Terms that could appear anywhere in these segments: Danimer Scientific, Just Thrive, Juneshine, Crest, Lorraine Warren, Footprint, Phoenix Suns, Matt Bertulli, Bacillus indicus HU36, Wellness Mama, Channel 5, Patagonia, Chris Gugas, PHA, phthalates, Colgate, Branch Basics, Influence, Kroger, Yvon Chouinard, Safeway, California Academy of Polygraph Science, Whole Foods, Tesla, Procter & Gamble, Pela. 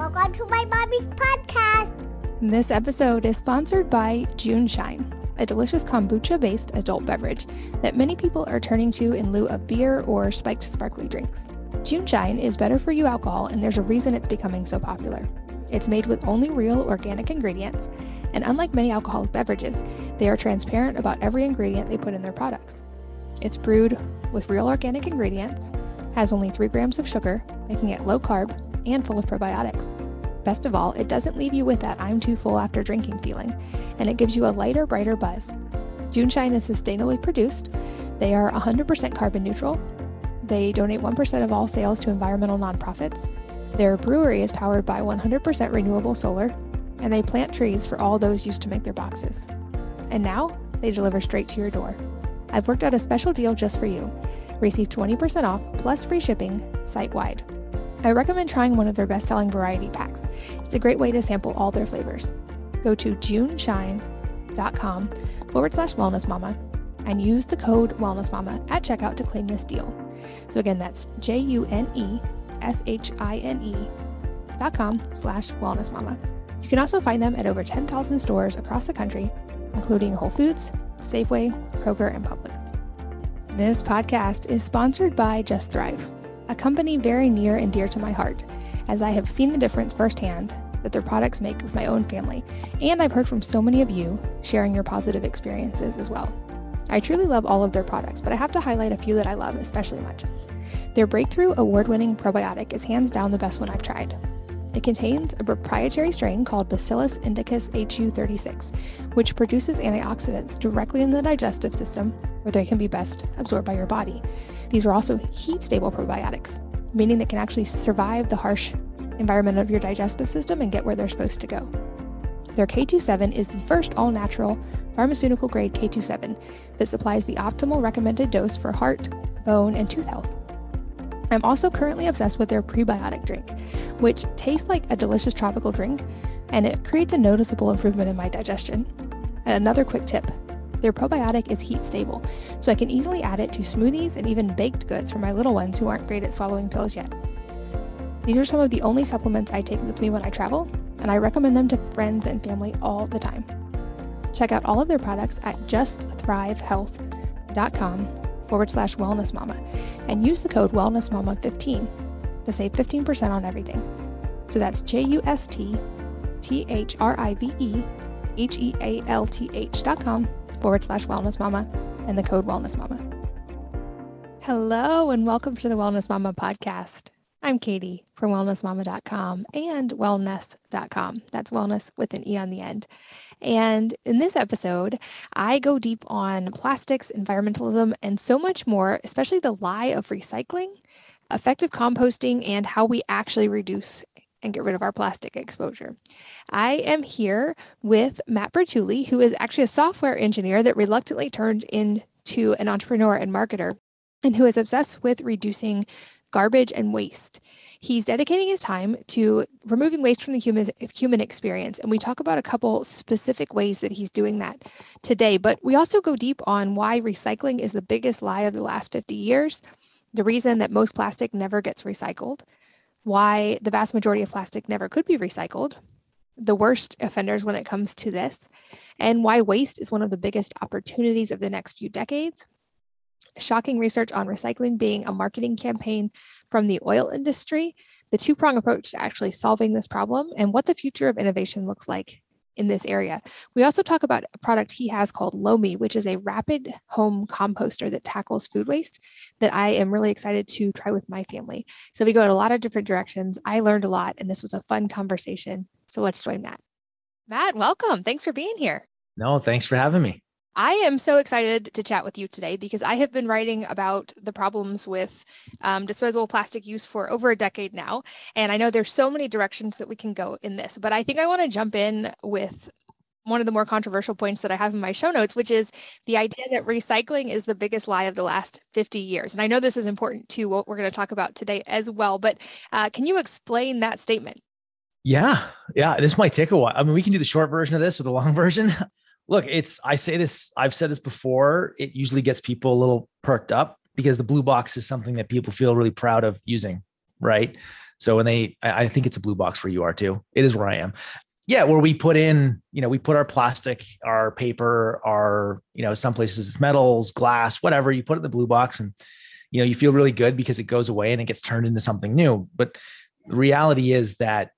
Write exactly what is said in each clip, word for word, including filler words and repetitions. Welcome to my mommy's podcast. This episode is sponsored by Juneshine, a delicious kombucha-based adult beverage that many people are turning to in lieu of beer or spiked sparkly drinks. Juneshine is better for you alcohol, and there's a reason it's becoming so popular. It's made with only real organic ingredients, and unlike many alcoholic beverages, they are transparent about every ingredient they put in their products. It's brewed with real organic ingredients, has only three grams of sugar, making it low carb and full of probiotics. Best of all, it doesn't leave you with that I'm too full after drinking feeling, and it gives you a lighter, brighter buzz. Juneshine is sustainably produced. They are one hundred percent carbon neutral. They donate one percent of all sales to environmental nonprofits. Their brewery is powered by one hundred percent renewable solar, and they plant trees for all those used to make their boxes. And now, they deliver straight to your door. I've worked out a special deal just for you. Receive twenty percent off plus free shipping site-wide. I recommend trying one of their best-selling variety packs. It's a great way to sample all their flavors. Go to juneshine.com forward slash wellness mama and use the code wellness mama at checkout to claim this deal. So again, that's J-U-N-E-S-H-I-N-E dot com slash wellness mama. You can also find them at over ten thousand stores across the country, including Whole Foods, Safeway, Kroger, and Publix. This podcast is sponsored by Just Thrive, a company very near and dear to my heart, as I have seen the difference firsthand that their products make with my own family, and I've heard from so many of you sharing your positive experiences as well. I truly love all of their products, but I have to highlight a few that I love especially much. Their breakthrough award-winning probiotic is hands down the best one I've tried. It contains a proprietary strain called Bacillus indicus H U thirty-six, which produces antioxidants directly in the digestive system where they can be best absorbed by your body. These are also heat-stable probiotics, meaning they can actually survive the harsh environment of your digestive system and get where they're supposed to go. Their K twenty-seven is the first all-natural pharmaceutical-grade K twenty-seven that supplies the optimal recommended dose for heart, bone, and tooth health. I'm also currently obsessed with their prebiotic drink, which tastes like a delicious tropical drink, and it creates a noticeable improvement in my digestion. And another quick tip, their probiotic is heat stable, so I can easily add it to smoothies and even baked goods for my little ones who aren't great at swallowing pills yet. These are some of the only supplements I take with me when I travel, and I recommend them to friends and family all the time. Check out all of their products at just thrive health dot com forward slash wellness mama and use the code wellness mama fifteen to save fifteen percent on everything. So that's J-U-S-T-T-H-R-I-V-E-H-E-A-L-T-H dot com forward slash wellness mama and the code wellness mama. Hello and welcome to the Wellness Mama podcast. I'm Katie from wellness mama dot com and wellness dot com. That's wellness with an E on the end. And in this episode, I go deep on plastics, environmentalism, and so much more, especially the lie of recycling, effective composting, and how we actually reduce and get rid of our plastic exposure. I am here with Matt Bertulli, who is actually a software engineer that reluctantly turned into an entrepreneur and marketer, and who is obsessed with reducing garbage and waste. He's dedicating his time to removing waste from the human human experience. And we talk about a couple specific ways that he's doing that today, but we also go deep on why recycling is the biggest lie of the last fifty years, the reason that most plastic never gets recycled, why the vast majority of plastic never could be recycled, the worst offenders when it comes to this, and why waste is one of the biggest opportunities of the next few decades. Shocking research on recycling being a marketing campaign from the oil industry, the two-prong approach to actually solving this problem, and what the future of innovation looks like in this area. We also talk about a product he has called Lomi, which is a rapid home composter that tackles food waste that I am really excited to try with my family. So we go in a lot of different directions. I learned a lot, and this was a fun conversation. So let's join Matt. Matt, welcome. Thanks for being here. No, thanks for having me. I am so excited to chat with you today because I have been writing about the problems with um, disposable plastic use for over a decade now. And I know there's so many directions that we can go in this, but I think I want to jump in with one of the more controversial points that I have in my show notes, which is the idea that recycling is the biggest lie of the last fifty years. And I know this is important to what we're going to talk about today as well, but uh, can you explain that statement? Yeah. Yeah. This might take a while. I mean, we can do the short version of this or the long version. Look, it's, I say this, I've said this before, it usually gets people a little perked up because the blue box is something that people feel really proud of using, right? So when they, I think it's a blue box where you are too. It is where I am. Yeah. Where we put in, you know, we put our plastic, our paper, our, you know, some places it's metals, glass, whatever, you put it in the blue box and, you know, you feel really good because it goes away and it gets turned into something new. But the reality is that,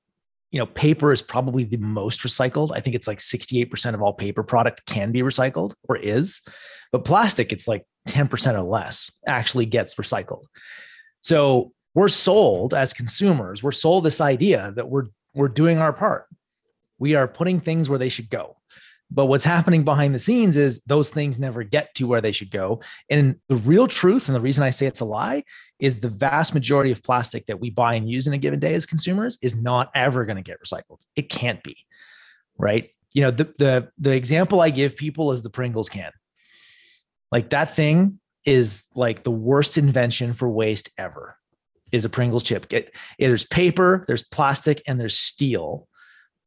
you know, paper is probably the most recycled. I think it's like sixty-eight percent of all paper product can be recycled or is, but plastic, it's like ten percent or less actually gets recycled. So we're sold as consumers, we're sold this idea that we're, we're doing our part. We are putting things where they should go. But what's happening behind the scenes is those things never get to where they should go. And the real truth, and the reason I say it's a lie, is the vast majority of plastic that we buy and use in a given day as consumers is not ever going to get recycled. It can't be, right? You know, the, the, the example I give people is the Pringles can. Like that thing is like the worst invention for waste ever, is a Pringles chip. It, it, there's paper, there's plastic, and there's steel,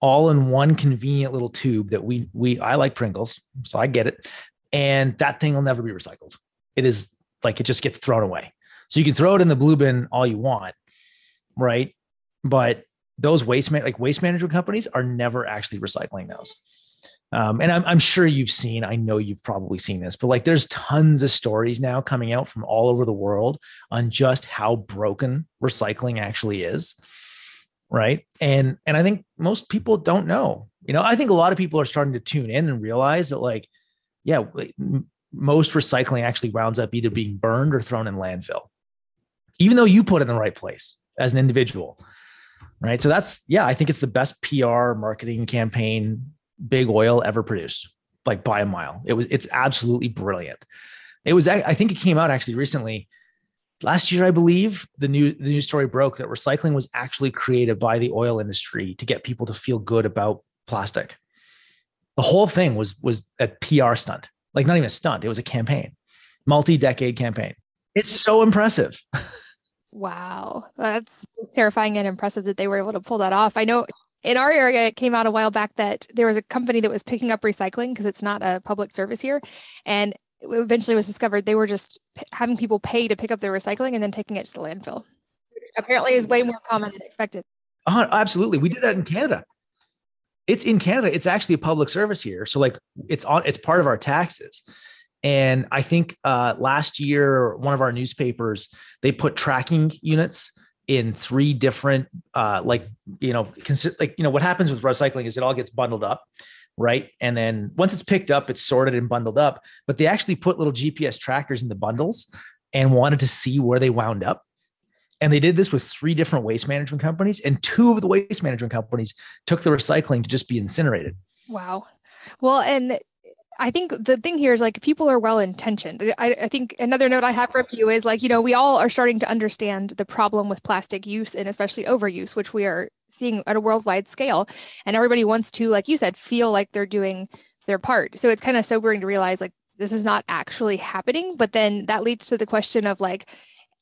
all in one convenient little tube that we, we, I like Pringles, so I get it. And that thing will never be recycled. It is like, it just gets thrown away. So you can throw it in the blue bin all you want. Right. But those waste, man- like waste management companies are never actually recycling those. Um, and I'm, I'm sure you've seen, I know you've probably seen this, but like there's tons of stories now coming out from all over the world on just how broken recycling actually is. Right. And, and I think most people don't know, you know, I think a lot of people are starting to tune in and realize that like, yeah, most recycling actually wounds up either being burned or thrown in landfill, even though you put it in the right place as an individual. Right. So that's, yeah, I think it's the best P R marketing campaign big oil ever produced, like by a mile. It was, it's absolutely brilliant. It was, I think it came out actually recently. Last year, I believe the new the news story broke that recycling was actually created by the oil industry to get people to feel good about plastic. The whole thing was was a P R stunt, like not even a stunt. It was a campaign, multi-decade campaign. It's so impressive. Wow. That's terrifying and impressive that they were able to pull that off. I know in our area, it came out a while back that there was a company that was picking up recycling because it's not a public service here. And eventually was discovered they were just p- having people pay to pick up their recycling and then taking it to the landfill. Apparently is way more common than expected. Oh, absolutely. We did that in Canada. It's in Canada. It's actually a public service here. So like it's on, it's part of our taxes. And I think uh, last year, one of our newspapers, they put tracking units in three different, uh, like, you know, consi- like, you know, what happens with recycling is it all gets bundled up. Right. And then once it's picked up, it's sorted and bundled up, but they actually put little G P S trackers in the bundles and wanted to see where they wound up. And they did this with three different waste management companies, and two of the waste management companies took the recycling to just be incinerated. Wow. Well, and I think the thing here is like people are well-intentioned. I, I think another note I have from you is like, you know, we all are starting to understand the problem with plastic use and especially overuse, which we are seeing at a worldwide scale. And everybody wants to, like you said, feel like they're doing their part. So it's kind of sobering to realize like this is not actually happening. But then that leads to the question of like,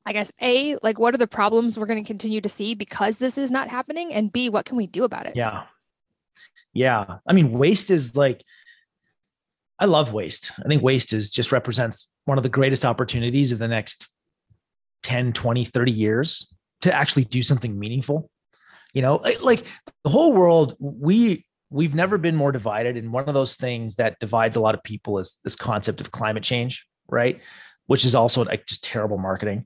I guess, A, like what are the problems we're going to continue to see because this is not happening? And B, what can we do about it? Yeah. Yeah. I mean, waste is like, I love waste. I think waste is just represents one of the greatest opportunities of the next ten, twenty, thirty years to actually do something meaningful. You know, like the whole world, we, we've never been more divided. And one of those things that divides a lot of people is this concept of climate change, right? Which is also like just terrible marketing.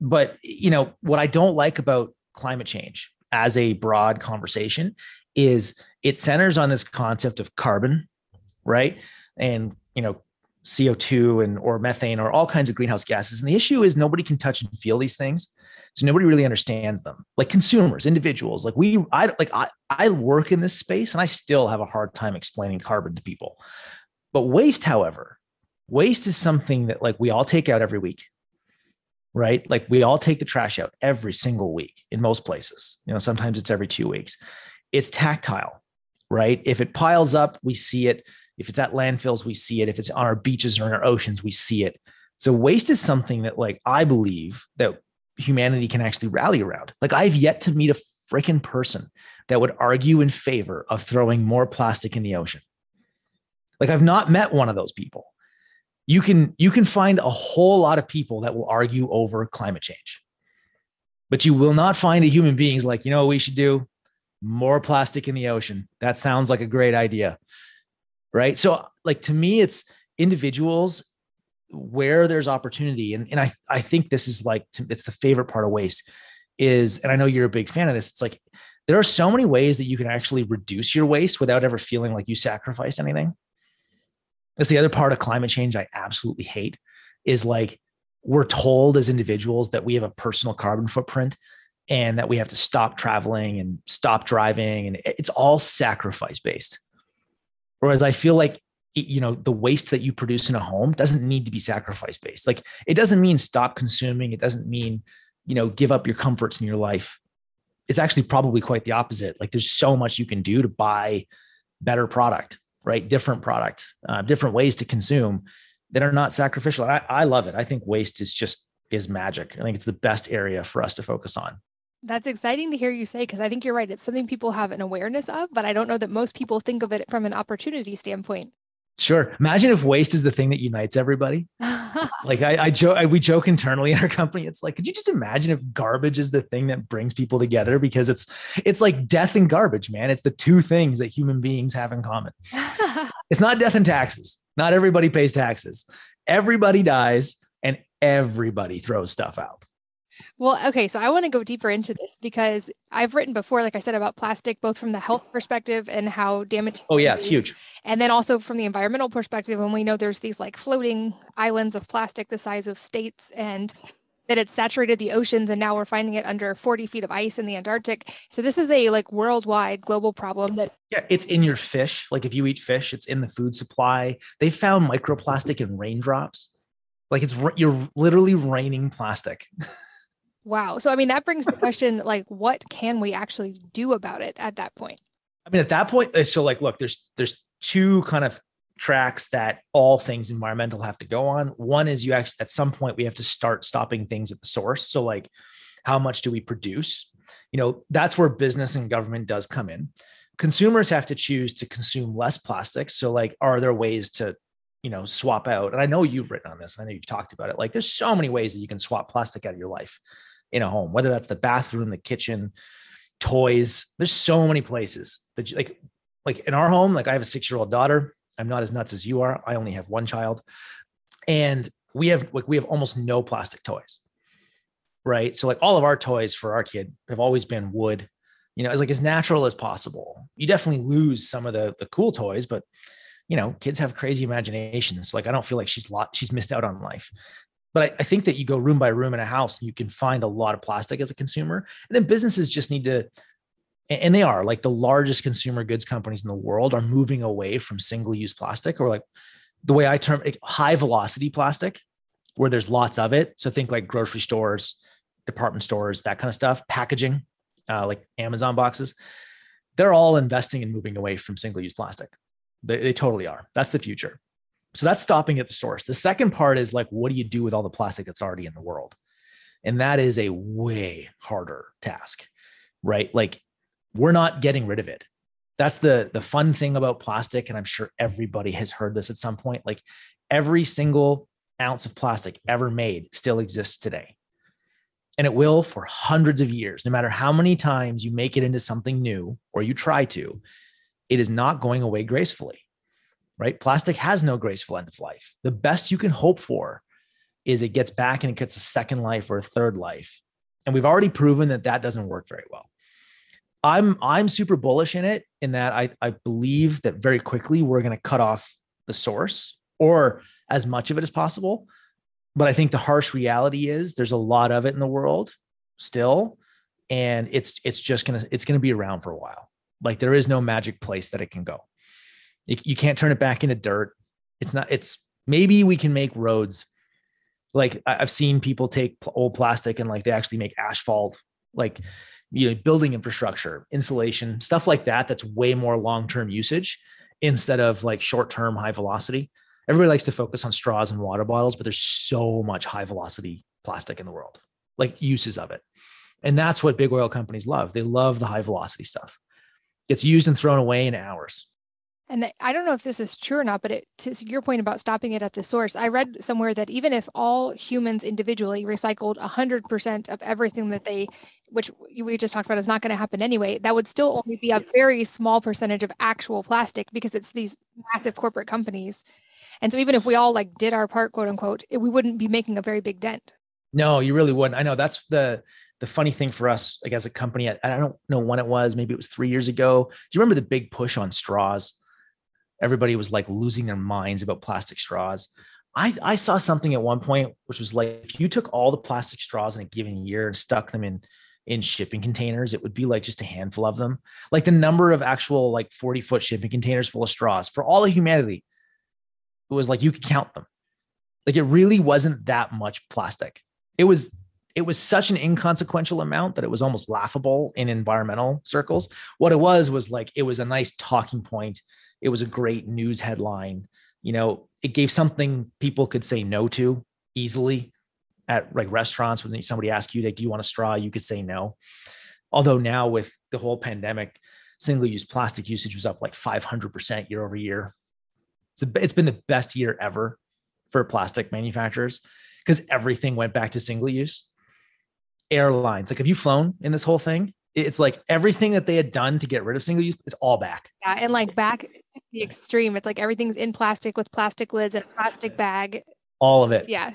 But, you know, what I don't like about climate change as a broad conversation is it centers on this concept of carbon, right? And, you know, C O two and or methane or all kinds of greenhouse gases. And the issue is nobody can touch and feel these things. So nobody really understands them. Like consumers, individuals, like we, I like I, I work in this space and I still have a hard time explaining carbon to people. But waste, however, waste is something that like we all take out every week, right? Like we all take the trash out every single week in most places. You know, sometimes it's every two weeks. It's tactile, right? If it piles up, we see it. If it's at landfills, we see it. If it's on our beaches or in our oceans, we see it. So waste is something that like I believe that humanity can actually rally around. Like I've yet to meet a freaking person that would argue in favor of throwing more plastic in the ocean. Like I've not met one of those people. You can, you can find a whole lot of people that will argue over climate change. But you will not find a human being's like, you know what we should do? More plastic in the ocean. That sounds like a great idea, right? So like, to me, it's individuals where there's opportunity. And, and I, I think this is like, it's the favorite part of waste is, and I know you're a big fan of this. It's like, there are so many ways that you can actually reduce your waste without ever feeling like you sacrifice anything. That's the other part of climate change I absolutely hate, is like, we're told as individuals that we have a personal carbon footprint and that we have to stop traveling and stop driving. And it's all sacrifice based. Whereas I feel like, you know, the waste that you produce in a home doesn't need to be sacrifice based. Like, it doesn't mean stop consuming. It doesn't mean, you know, give up your comforts in your life. It's actually probably quite the opposite. Like, there's so much you can do to buy better product, right? Different product, uh, different ways to consume that are not sacrificial. And I, I love it. I think waste is just, is magic. I think it's the best area for us to focus on. That's exciting to hear you say, because I think you're right. It's something people have an awareness of, but I don't know that most people think of it from an opportunity standpoint. Sure. Imagine if waste is the thing that unites everybody. Like I, I joke, we joke internally in our company. It's like, could you just imagine if garbage is the thing that brings people together? Because it's, it's like death and garbage, man. It's the two things that human beings have in common. It's not death and taxes. Not everybody pays taxes. Everybody dies and everybody throws stuff out. Well, okay. So I want to go deeper into this, because I've written before, like I said, about plastic, both from the health perspective and how damaging. Oh yeah, it's huge. And then also from the environmental perspective, when we know there's these like floating islands of plastic the size of states, and that it's saturated the oceans, and now we're finding it under forty feet of ice in the Antarctic. So this is a like worldwide global problem that. Yeah, it's in your fish. Like if you eat fish, it's in the food supply. They found microplastic in raindrops. Like it's, you're literally raining plastic. Wow. So, I mean, that brings the question, like, what can we actually do about it at that point? I mean, at that point, so like, look, there's, there's two kind of tracks that all things environmental have to go on. One is you actually, at some point we have to start stopping things at the source. So like, how much do we produce? You know, that's where business and government does come in. Consumers have to choose to consume less plastic. So like, are there ways to, you know, swap out? And I know you've written on this, and I know you've talked about it. Like there's so many ways that you can swap plastic out of your life. In a home, whether that's the bathroom, the kitchen, toys, there's so many places that you, like, like in our home, like I have a six-year-old daughter. I'm not as nuts as you are. I only have one child, and we have like, we have almost no plastic toys. Right. So like all of our toys for our kid have always been wood, you know, as like as natural as possible. You definitely lose some of the, the cool toys, but you know, kids have crazy imaginations. So like, I don't feel like she's lot, she's missed out on life. But I, I think that you go room by room in a house, and you can find a lot of plastic as a consumer. And then businesses just need to, and they are like the largest consumer goods companies in the world are moving away from single-use plastic, or like the way I term it, high velocity plastic, where there's lots of it. So think like grocery stores, department stores, that kind of stuff, packaging, uh, like Amazon boxes. They're all investing in moving away from single-use plastic. They, they totally are. That's the future. So that's stopping at the source. The second part is like, what do you do with all the plastic that's already in the world? And that is a way harder task, right? Like we're not getting rid of it. That's the, the fun thing about plastic. And I'm sure everybody has heard this at some point, like every single ounce of plastic ever made still exists today. And it will for hundreds of years, no matter how many times you make it into something new, or you try to, it is not going away gracefully. Right? Plastic has no graceful end of life. The best you can hope for is it gets back and it gets a second life or a third life. And we've already proven that that doesn't work very well. I'm, I'm super bullish in it, in that I, I believe that very quickly we're going to cut off the source, or as much of it as possible. But I think the harsh reality is there's a lot of it in the world still. And it's, it's just going to, it's going to be around for a while. Like there is no magic place that it can go. You can't turn it back into dirt. It's not, it's maybe we can make roads. Like I've seen people take old plastic and like they actually make asphalt, like, you know, building infrastructure, insulation, stuff like that. That's way more long-term usage instead of like short-term high velocity. Everybody likes to focus on straws and water bottles, but there's so much high velocity plastic in the world, like uses of it. And that's what big oil companies love. They love the high velocity stuff. It's used and thrown away in hours. And I don't know if this is true or not, but it, to your point about stopping it at the source, I read somewhere that even if all humans individually recycled one hundred percent of everything that they, which we just talked about is not going to happen anyway, that would still only be a very small percentage of actual plastic because it's these massive corporate companies. And so even if we all like did our part, quote unquote, it, we wouldn't be making a very big dent. No, you really wouldn't. I know that's the the funny thing for us, like as a company, I, I don't know when it was, maybe it was three years ago. Do you remember the big push on straws? Everybody was like losing their minds about plastic straws. I, I saw something at one point, which was like, if you took all the plastic straws in a given year and stuck them in, in shipping containers, it would be like just a handful of them. Like the number of actual like forty foot shipping containers full of straws for all of humanity, it was like, you could count them. Like it really wasn't that much plastic. It was, it was such an inconsequential amount that it was almost laughable in environmental circles. What it was, was like, it was a nice talking point. It was a great news headline. You know, it gave something people could say no to easily at like restaurants. When somebody asked you, like, do you want a straw? You could say no. Although now with the whole pandemic, single-use plastic usage was up like five hundred percent year over year. So it's been the best year ever for plastic manufacturers because everything went back to single-use. Airlines, like, have you flown in this whole thing? It's like everything that they had done to get rid of single use, it's all back. Yeah, and like back to the extreme, it's like everything's in plastic with plastic lids and plastic bag. All of it. Yeah.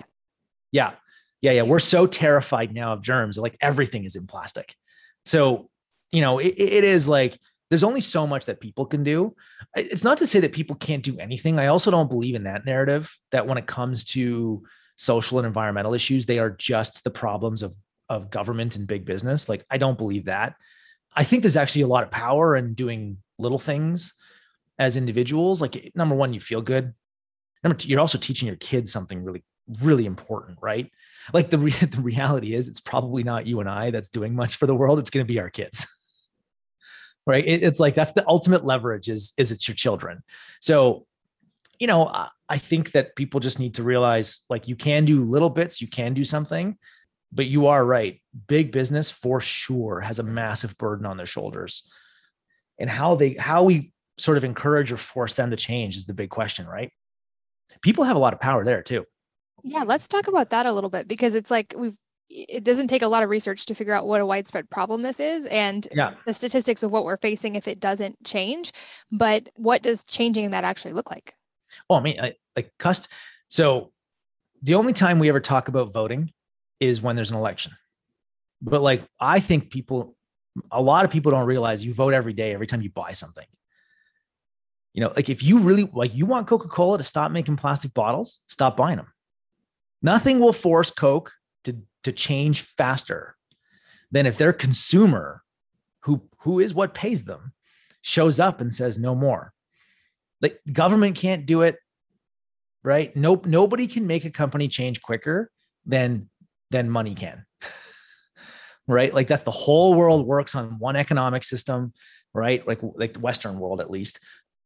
Yeah. Yeah. Yeah. We're so terrified now of germs. Like everything is in plastic. So, you know, it, it is like, there's only so much that people can do. It's not to say that people can't do anything. I also don't believe in that narrative that when it comes to social and environmental issues, they are just the problems of of government and big business. Like, I don't believe that. I think there's actually a lot of power in doing little things as individuals. Like, number one, you feel good. Number two, you're also teaching your kids something really, really important, right? Like the, re- the reality is it's probably not you and I that's doing much for the world. It's going to be our kids, right? It, it's like, that's the ultimate leverage is, is it's your children. So, you know, I, I think that people just need to realize like you can do little bits, you can do something. But you are right. Big business for sure has a massive burden on their shoulders, and how they, how we sort of encourage or force them to change is the big question, right? People have a lot of power there too. Yeah. Let's talk about that a little bit, because it's like, we've, it doesn't take a lot of research to figure out what a widespread problem this is and yeah. the statistics of what we're facing if it doesn't change, but what does changing that actually look like? Oh, I mean, I, like cust. So the only time we ever talk about voting is when there's an election. But like, I think people, a lot of people don't realize you vote every day, every time you buy something. You know, like if you really, like you want Coca-Cola to stop making plastic bottles, stop buying them. Nothing will force Coke to, to change faster than if their consumer, who, who is what pays them, shows up and says no more. Like government can't do it, right? Nope. Nobody can make a company change quicker than then money can, right? Like that's the whole world works on one economic system, right? Like, like the Western world, at least,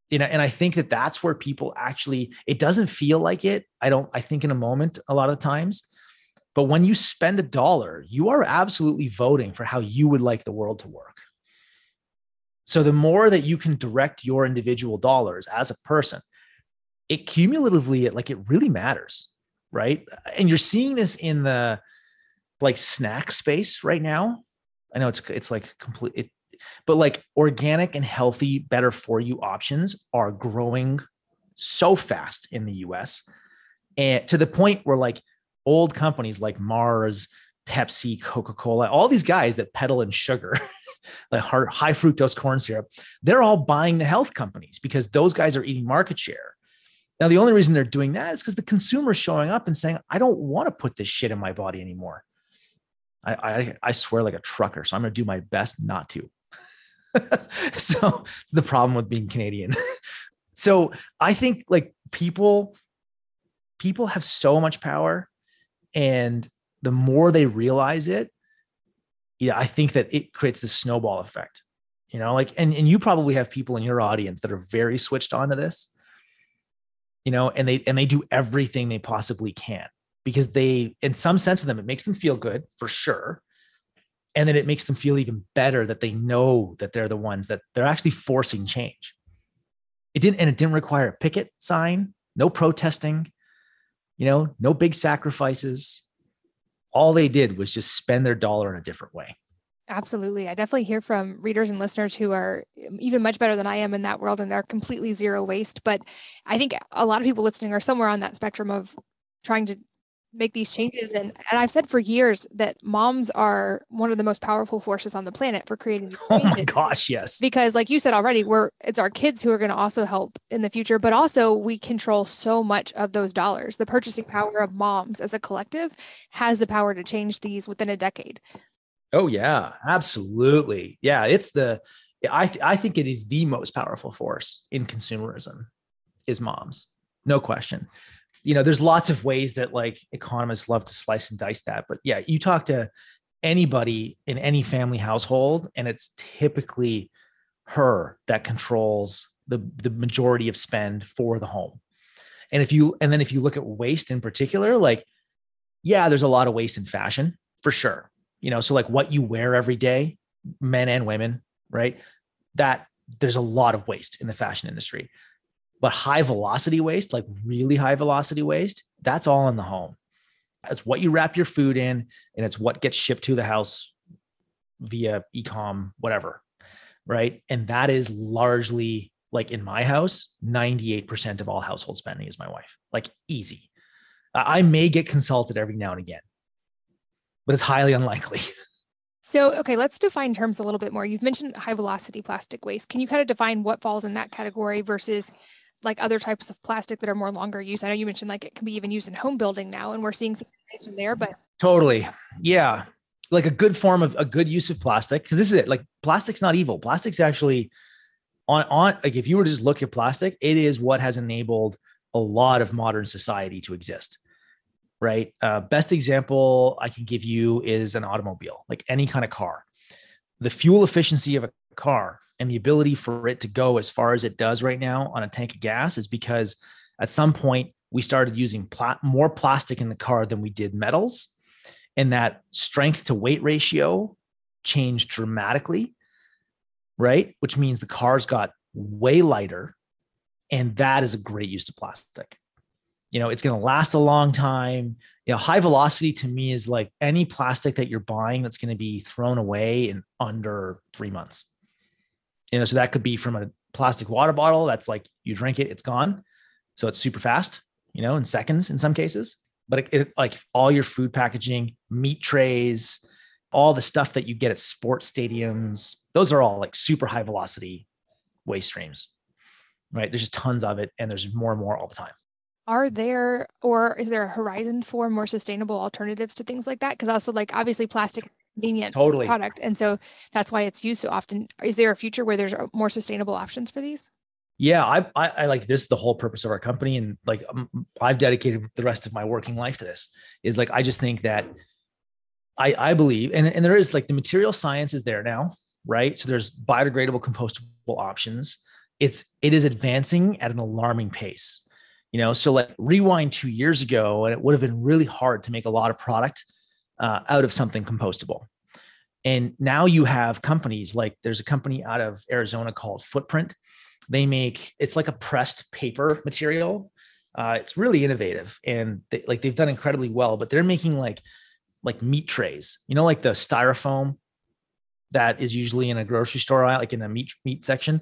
you know, and I think that that's where people actually, it doesn't feel like it. I don't, I think in a moment, a lot of times, but when you spend a dollar, you are absolutely voting for how you would like the world to work. So the more that you can direct your individual dollars as a person, it cumulatively, it like, it really matters. Right. And you're seeing this in the like snack space right now. I know it's, it's like complete, it, but like organic and healthy, better for you options are growing so fast in the U S and to the point where like old companies like Mars, Pepsi, Coca-Cola, all these guys that peddle in sugar, like hard, high fructose corn syrup, they're all buying the health companies because those guys are eating market share. Now, the only reason they're doing that is because the consumer is showing up and saying, I don't want to put this shit in my body anymore. I, I, I swear like a trucker, so I'm going to do my best not to. So it's the problem with being Canadian. So I think like people, people have so much power, and the more they realize it, yeah, I think that it creates this snowball effect, you know, like, and, and you probably have people in your audience that are very switched onto this. You know, and they, and they do everything they possibly can because they, in some sense of them, it makes them feel good for sure. And then it makes them feel even better that they know that they're the ones that they're actually forcing change. It didn't, and it didn't require a picket sign, no protesting, you know, no big sacrifices. All they did was just spend their dollar in a different way. Absolutely. I definitely hear from readers and listeners who are even much better than I am in that world and are completely zero waste. But I think a lot of people listening are somewhere on that spectrum of trying to make these changes. And, and I've said for years that moms are one of the most powerful forces on the planet for creating changes. Oh my gosh, yes. Because like you said already, we're it's our kids who are going to also help in the future, but also we control so much of those dollars. The purchasing power of moms as a collective has the power to change these within a decade. Oh yeah, absolutely. Yeah. It's the, I th- I think it is the most powerful force in consumerism is moms. No question. You know, there's lots of ways that like economists love to slice and dice that, but yeah, you talk to anybody in any family household and it's typically her that controls the, the majority of spend for the home. And if you, and then if you look at waste in particular, like, yeah, there's a lot of waste in fashion for sure. You know, so like what you wear every day, men and women, right? That there's a lot of waste in the fashion industry, but high velocity waste, like really high velocity waste, that's all in the home. It's what you wrap your food in and it's what gets shipped to the house via e-com, whatever, right? And that is largely like in my house, ninety-eight percent of all household spending is my wife, like easy. I may get consulted every now and again, but it's highly unlikely. So, okay, let's define terms a little bit more. You've mentioned high velocity plastic waste. Can you kind of define what falls in that category versus like other types of plastic that are more longer use? I know you mentioned like it can be even used in home building now, and we're seeing some things from there, but. Totally. Yeah. Like a good form of a good use of plastic. Cause this is it. Like plastic's not evil. Plastic's actually on, on, like if you were to just look at plastic, it is what has enabled a lot of modern society to exist. Right. Uh, best example I can give you is an automobile, like any kind of car. The fuel efficiency of a car and the ability for it to go as far as it does right now on a tank of gas is because at some point we started using pl- more plastic in the car than we did metals. And that strength to weight ratio changed dramatically. Right. Which means the cars got way lighter. And that is a great use of plastic. You know, it's going to last a long time. You know, high velocity to me is like any plastic that you're buying that's going to be thrown away in under three months. You know, so that could be from a plastic water bottle. That's like you drink it, it's gone. So it's super fast, you know, in seconds in some cases. But it, it, like all your food packaging, meat trays, all the stuff that you get at sports stadiums, those are all like super high velocity waste streams, right? There's just tons of it. And there's more and more all the time. Are there, or is there a horizon for more sustainable alternatives to things like that? Because also like obviously plastic is a convenient totally. product. And so that's why it's used so often. Is there a future where there's more sustainable options for these? Yeah, I I, I like this, the whole purpose of our company. And like um, I've dedicated the rest of my working life to this is like, I just think that I, I believe, and, and there is like the material science is there now, right? So there's biodegradable, compostable options. It's, it is advancing at an alarming pace. You know, so like rewind two years ago, and it would have been really hard to make a lot of product uh, out of something compostable. And now you have companies like there's a company out of Arizona called Footprint. They make, it's like a pressed paper material. Uh, it's really innovative and they, like they've done incredibly well, but they're making like, like meat trays, you know, like the styrofoam that is usually in a grocery store, like in a meat, meat section.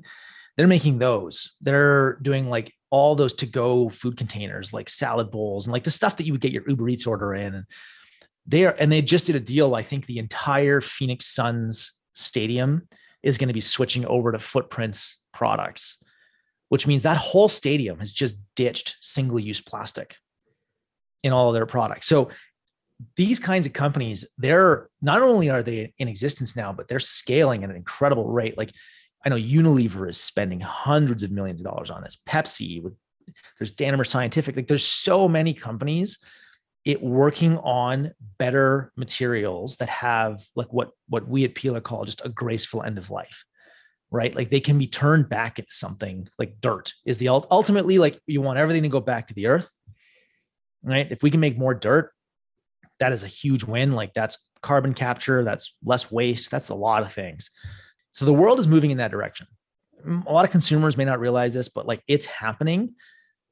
They're making those. They're doing like all those to-go food containers, like salad bowls and like the stuff that you would get your Uber Eats order in. And they are, and they just did a deal. I think the entire Phoenix Suns stadium is going to be switching over to Footprint's products, which means that whole stadium has just ditched single-use plastic in all of their products. So these kinds of companies, they're not only are they in existence now, but they're scaling at an incredible rate. Like I know Unilever is spending hundreds of millions of dollars on this. Pepsi, with, there's Danimer Scientific. Like there's so many companies it working on better materials that have like what, what we at Pela call just a graceful end of life, right? Like they can be turned back into something like dirt is the ultimately like you want everything to go back to the earth, right? If we can make more dirt, that is a huge win. Like that's carbon capture. That's less waste. That's a lot of things. So the world is moving in that direction. a lot of consumers may not realize this, but like it's happening.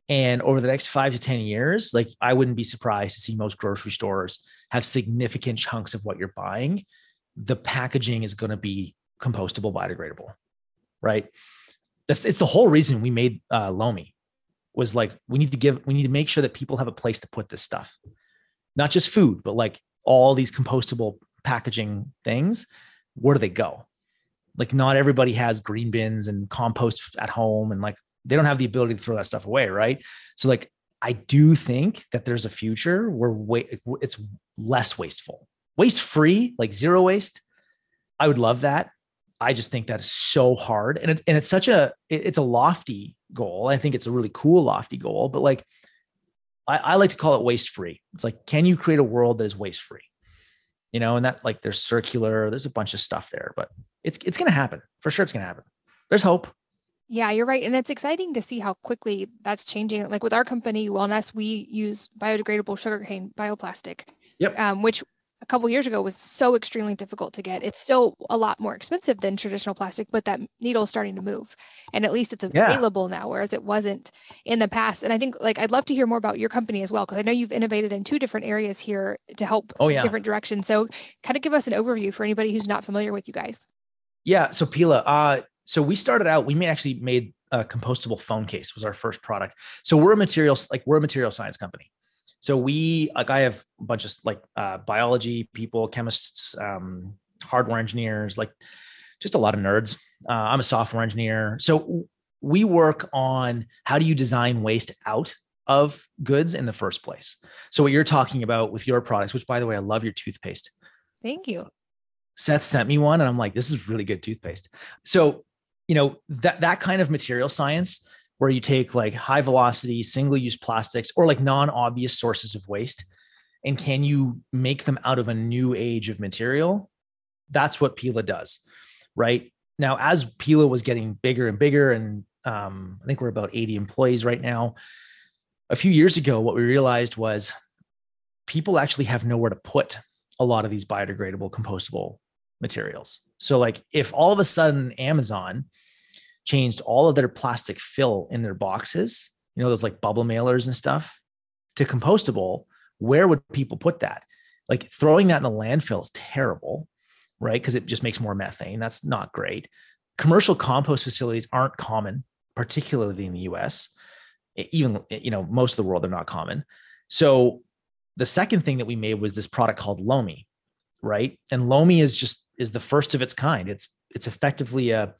And over the next five to ten years, like I wouldn't be surprised to see most grocery stores have significant chunks of what you're buying. The packaging is going to be compostable, biodegradable, right? That's, it's the whole reason we made uh, Lomi, was like, we need to give, we need to make sure that people have a place to put this stuff, not just food, but like all these compostable packaging things. Where do they go? Like not everybody has green bins and compost at home, and like they don't have the ability to throw that stuff away, right? So like, I do think that there's a future where wa- it's less wasteful, waste-free, like zero waste. I would love that. I just think that is so hard. And, it, and it's such a, it, it's a lofty goal. I think it's a really cool lofty goal, but like, I, I like to call it waste-free. It's like, can you create a world that is waste-free? You know, and that like there's circular, there's a bunch of stuff there, but it's, it's going to happen for sure. It's going to happen. There's hope. Yeah, you're right. And it's exciting to see how quickly that's changing. Like with our company, Wellness, we use biodegradable sugarcane bioplastic, yep. um, which a couple of years ago was so extremely difficult to get. It's still a lot more expensive than traditional plastic, but that needle's starting to move. And at least it's available yeah. now, whereas it wasn't in the past. And I think like, I'd love to hear more about your company as well, because I know you've innovated in two different areas here to help oh, yeah. different directions. So kind of give us an overview for anybody who's not familiar with you guys. Yeah. So Pela, uh, So we started out, we made actually made a compostable phone case was our first product. So we're a material, like we're a material science company. So we, like I have a bunch of like uh, biology people, chemists, um, hardware engineers, like just a lot of nerds. Uh, I'm a software engineer. So we work on how do you design waste out of goods in the first place? So what you're talking about with your products, which by the way, I love your toothpaste. Thank you. Seth sent me one and I'm like, this is really good toothpaste. So you know, that, that kind of material science where you take like high velocity, single use plastics or like non-obvious sources of waste. And can you make them out of a new age of material? That's what Pela does right now. As Pela was getting bigger and bigger. And um, I think we're about eighty employees right now. A few years ago, what we realized was people actually have nowhere to put a lot of these biodegradable compostable materials. So like if all of a sudden Amazon changed all of their plastic fill in their boxes, you know, those like bubble mailers and stuff to compostable, where would people put that? Like throwing that in the landfill is terrible, right? Because it just makes more methane. That's not great. Commercial compost facilities aren't common, particularly in the U S. Even, you know, most of the world, they're not common. So the second thing that we made was this product called Lomi, right? And Lomi is just, is the first of its kind. It's, it's effectively a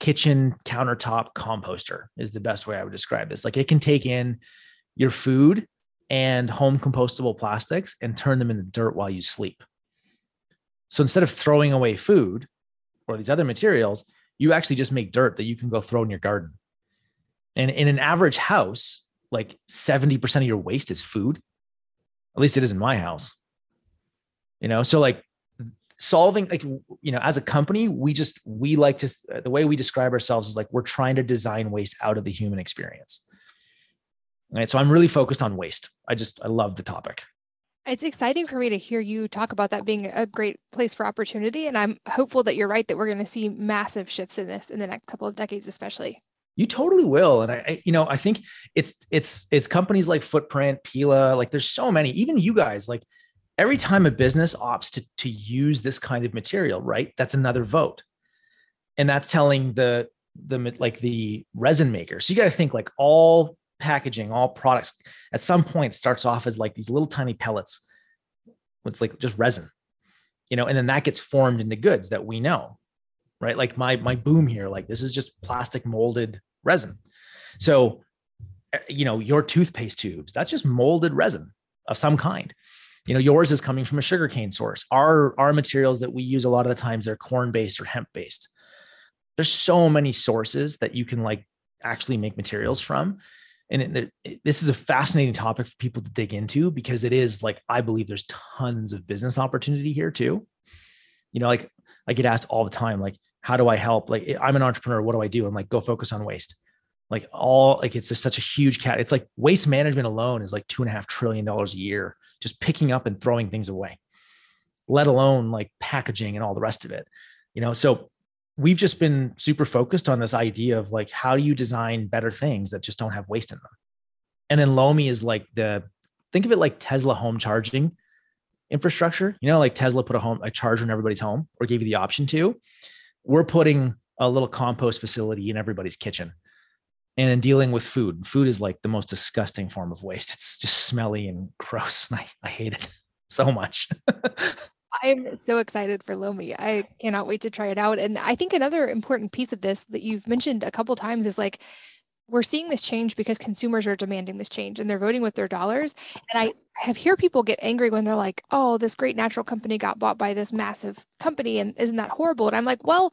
kitchen countertop composter is the best way I would describe this. Like it can take in your food and home compostable plastics and turn them into dirt while you sleep. So instead of throwing away food or these other materials, you actually just make dirt that you can go throw in your garden. And in an average house, like seventy percent of your waste is food. At least it is in my house, you know? So like, solving like, you know, as a company, we just, we like to, the way we describe ourselves is like, we're trying to design waste out of the human experience. All right. So I'm really focused on waste. I just, I love the topic. It's exciting for me to hear you talk about that being a great place for opportunity. And I'm hopeful that you're right, that we're going to see massive shifts in this in the next couple of decades, especially. You totally will. And I, I, you know, I think it's, it's, it's companies like Footprint, Pela, like there's so many, even you guys, like, every time a business opts to, to use this kind of material, right? That's another vote. And that's telling the, the like the resin maker. So you got to think like all packaging, all products at some point starts off as like these little tiny pellets with like just resin, you know, and then that gets formed into goods that we know, right? Like my, my boom here, like this is just plastic molded resin. So, you know, your toothpaste tubes, that's just molded resin of some kind. You know, yours is coming from a sugarcane source. Our, our materials that we use a lot of the times, they're corn-based or hemp-based. There's so many sources that you can like actually make materials from. And it, it, this is a fascinating topic for people to dig into because it is like, I believe there's tons of business opportunity here too. You know, like I get asked all the time, like, how do I help? Like I'm an entrepreneur. What do I do? I'm like, go focus on waste. Like all, like it's just such a huge cat. It's like waste management alone is like two and a half trillion dollars a year. Just picking up and throwing things away, let alone like packaging and all the rest of it, you know? So we've just been super focused on this idea of like, how do you design better things that just don't have waste in them? And then Lomi is like the, think of it like Tesla home charging infrastructure, you know, like Tesla put a home, a charger in everybody's home or gave you the option to. We're putting a little compost facility in everybody's kitchen and in dealing with food. Food is like the most disgusting form of waste. It's just smelly and gross. And I, I hate it so much. I'm so excited for Lomi. I cannot wait to try it out. And I think another important piece of this that you've mentioned a couple of times is like, we're seeing this change because consumers are demanding this change and they're voting with their dollars. And I have hear people get angry when they're like, oh, this great natural company got bought by this massive company. And isn't that horrible? And I'm like, well,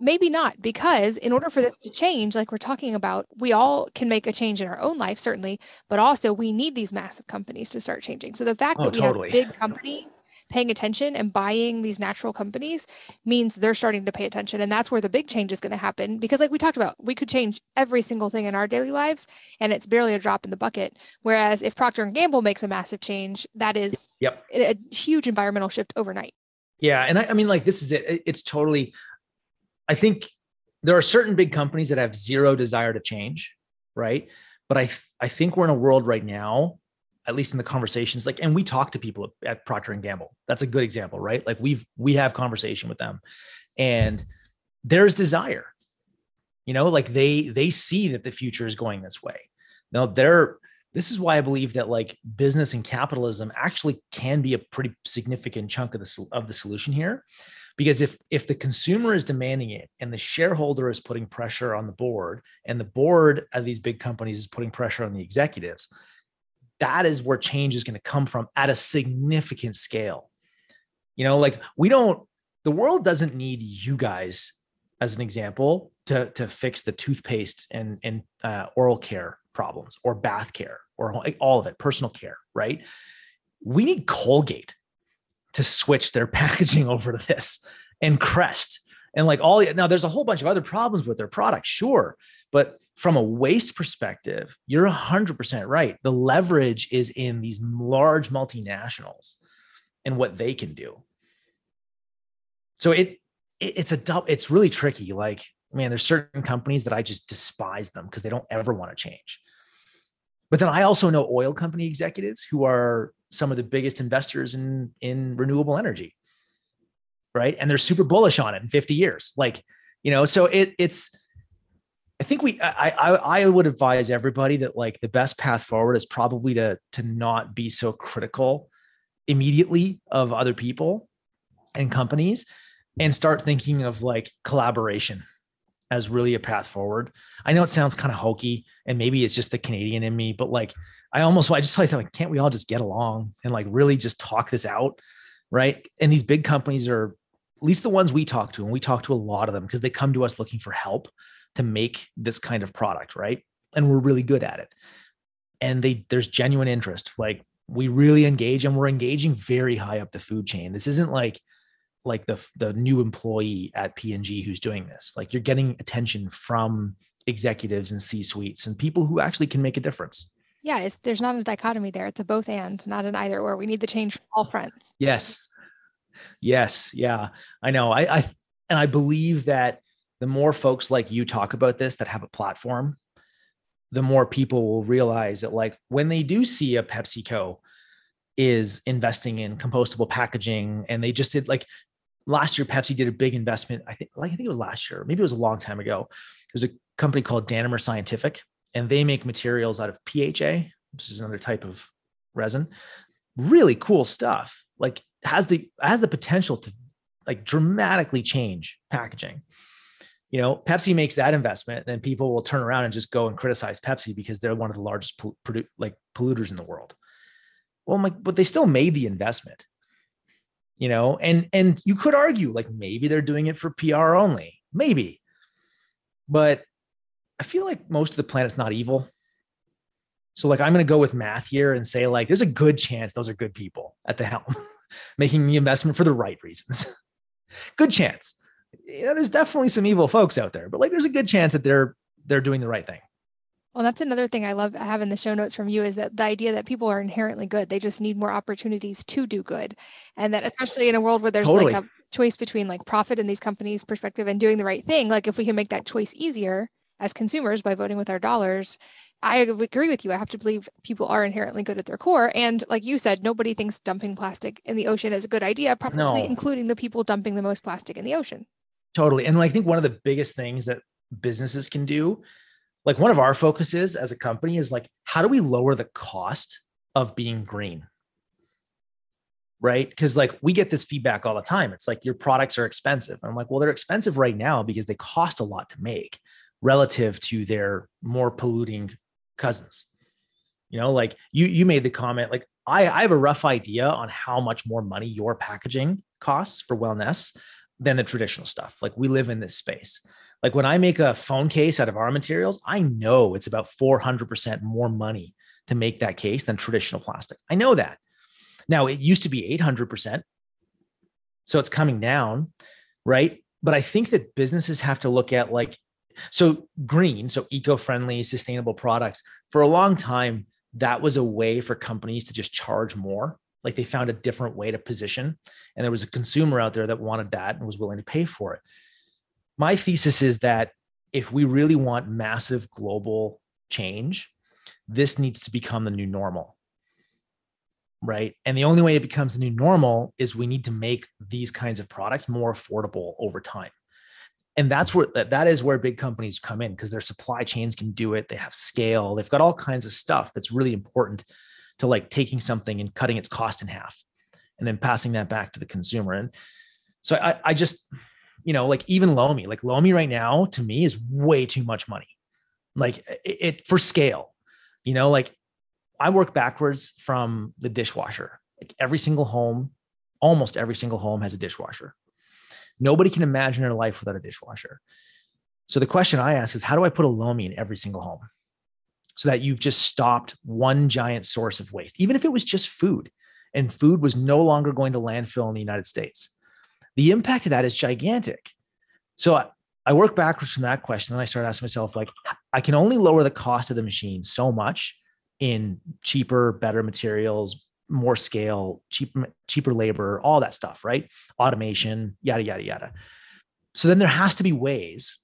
maybe not, because in order for this to change, like we're talking about, we all can make a change in our own life, certainly, but also we need these massive companies to start changing. So the fact oh, that we totally. have big companies paying attention and buying these natural companies means they're starting to pay attention. And that's where the big change is going to happen. Because like we talked about, we could change every single thing in our daily lives and it's barely a drop in the bucket. Whereas if Procter and Gamble makes a massive change, that is yep. a huge environmental shift overnight. Yeah. And I, I mean, like, this is it. It's totally, I think there are certain big companies that have zero desire to change. Right. But I, I think we're in a world right now, at least in the conversations, like, and we talk to people at Procter and Gamble. That's a good example, right? Like we've, we have conversation with them and there's desire, you know, like they, they see that the future is going this way. Now they're, this is why I believe that like business and capitalism actually can be a pretty significant chunk of the, of the solution here. Because if, if the consumer is demanding it and the shareholder is putting pressure on the board and the board of these big companies is putting pressure on the executives, that is where change is going to come from at a significant scale. You know, like we don't, the world doesn't need you guys as an example to, to fix the toothpaste and, and uh, oral care problems or bath care or all of it, personal care, right? We need Colgate to switch their packaging over to this and Crest and like all, now there's a whole bunch of other problems with their product, sure. But from a waste perspective, you're one hundred percent right. The leverage is in these large multinationals and what they can do. So it, it it's a it's really tricky. Like, man, there's certain companies that I just despise them because they don't ever want to change. But then I also know oil company executives who are some of the biggest investors in in renewable energy, right? And they're super bullish on it in fifty years. Like, you know, so it it's. I think we, I, I, I would advise everybody that like the best path forward is probably to, to not be so critical immediately of other people and companies and start thinking of like collaboration as really a path forward. I know it sounds kind of hokey and maybe it's just the Canadian in me, but like, I almost, I just like, like, can't we all just get along and like really just talk this out? Right. And these big companies are at least the ones we talk to, and we talk to a lot of them because they come to us looking for help to make this kind of product, right? And we're really good at it. And they, there's genuine interest. Like we really engage, and we're engaging very high up the food chain. This isn't like, like the, the new employee at P and G who's doing this. Like you're getting attention from executives and C-suites and people who actually can make a difference. Yeah, it's, there's not a dichotomy there. It's a both and, not an either or. We need the change from all fronts. Yes. Yes. Yeah, I know. I, I and I believe that the more folks like you talk about this that have a platform, the more people will realize that like when they do see a PepsiCo is investing in compostable packaging, and they just did like last year, Pepsi did a big investment. I think like, I think it was last year, maybe it was a long time ago. There's a company called Danimer Scientific, and they make materials out of P H A, which is another type of resin. Really cool stuff. Like has the, has the potential to like dramatically change packaging. You know, Pepsi makes that investment, and then people will turn around and just go and criticize Pepsi because they're one of the largest produ- like polluters in the world. Well, I'm like, but they still made the investment, you know, and, and you could argue like, maybe they're doing it for P R only, maybe, but I feel like most of the planet's not evil. So like, I'm going to go with math here and say like, there's a good chance those are good people at the helm making the investment for the right reasons. Good chance. You know, there's definitely some evil folks out there, but like, there's a good chance that they're, they're doing the right thing. Well, that's another thing I love having the show notes from you is that the idea that people are inherently good. They just need more opportunities to do good. And that especially in a world where there's totally. like a choice between like profit and these companies' perspective and doing the right thing, like if we can make that choice easier as consumers by voting with our dollars, I agree with you. I have to believe people are inherently good at their core. And like you said, nobody thinks dumping plastic in the ocean is a good idea, probably no. including the people dumping the most plastic in the ocean. Totally. And I think one of the biggest things that businesses can do, like one of our focuses as a company is like, how do we lower the cost of being green? Right? Because like we get this feedback all the time. It's like your products are expensive. And I'm like, well, they're expensive right now because they cost a lot to make relative to their more polluting cousins. You know, like you you made the comment, like I, I have a rough idea on how much more money your packaging costs for wellness than the traditional stuff. Like we live in this space. Like when I make a phone case out of our materials, I know it's about four hundred percent more money to make that case than traditional plastic. I know that. Now it used to be eight hundred percent. So it's coming down, right? But I think that businesses have to look at like, so green, so eco-friendly, sustainable products. For a long time, that was a way for companies to just charge more. Like they found a different way to position. And there was a consumer out there that wanted that and was willing to pay for it. My thesis is that if we really want massive global change, this needs to become the new normal, right? And the only way it becomes the new normal is we need to make these kinds of products more affordable over time. And that's where, that is where big companies come in because their supply chains can do it. They have scale. They've got all kinds of stuff that's really important to like taking something and cutting its cost in half and then passing that back to the consumer. And so I, I just, you know, like even Lomi, like Lomi right now to me is way too much money. Like it, it for scale, you know, like I work backwards from the dishwasher. Like every single home, almost every single home has a dishwasher. Nobody can imagine their life without a dishwasher. So the question I ask is, how do I put a Lomi in every single home so that you've just stopped one giant source of waste, even if it was just food and food was no longer going to landfill in the United States? The impact of that is gigantic. So I, I work backwards from that question. And I started asking myself, like, I can only lower the cost of the machine so much in cheaper, better materials, more scale, cheap, cheaper labor, all that stuff, right? Automation, yada, yada, yada. So then there has to be ways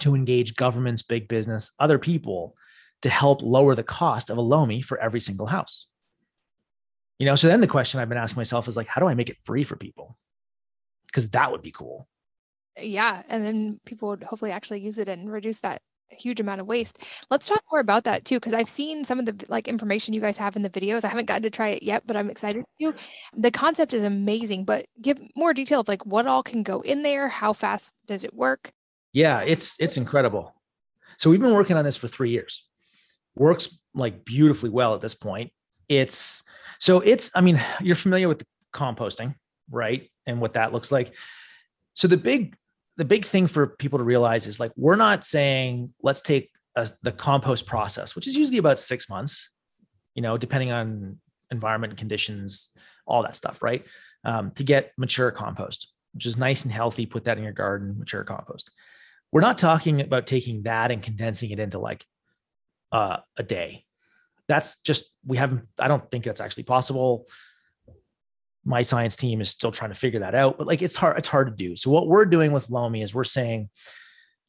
to engage governments, big business, other people to help lower the cost of a Lomi for every single house. You know, so then the question I've been asking myself is like, how do I make it free for people? Because that would be cool. Yeah. And then people would hopefully actually use it and reduce that huge amount of waste. Let's talk more about that too, because I've seen some of the like information you guys have in the videos. I haven't gotten to try it yet, but I'm excited to. The concept is amazing, but give more detail of like what all can go in there. How fast does it work? Yeah, it's, it's incredible. So we've been working on this for three years. Works like beautifully well at this point. It's so it's, I mean, you're familiar with the composting, right? And what that looks like. So the big The big thing for people to realize is like, we're not saying, let's take a, the compost process, which is usually about six months, you know, depending on environment conditions, all that stuff, right? Um, to get mature compost, which is nice and healthy. Put that in your garden, mature compost. We're not talking about taking that and condensing it into like uh, a day. That's just, we haven't, I don't think that's actually possible. My science team is still trying to figure that out, but like, it's hard, it's hard to do. So what we're doing with Lomi is we're saying,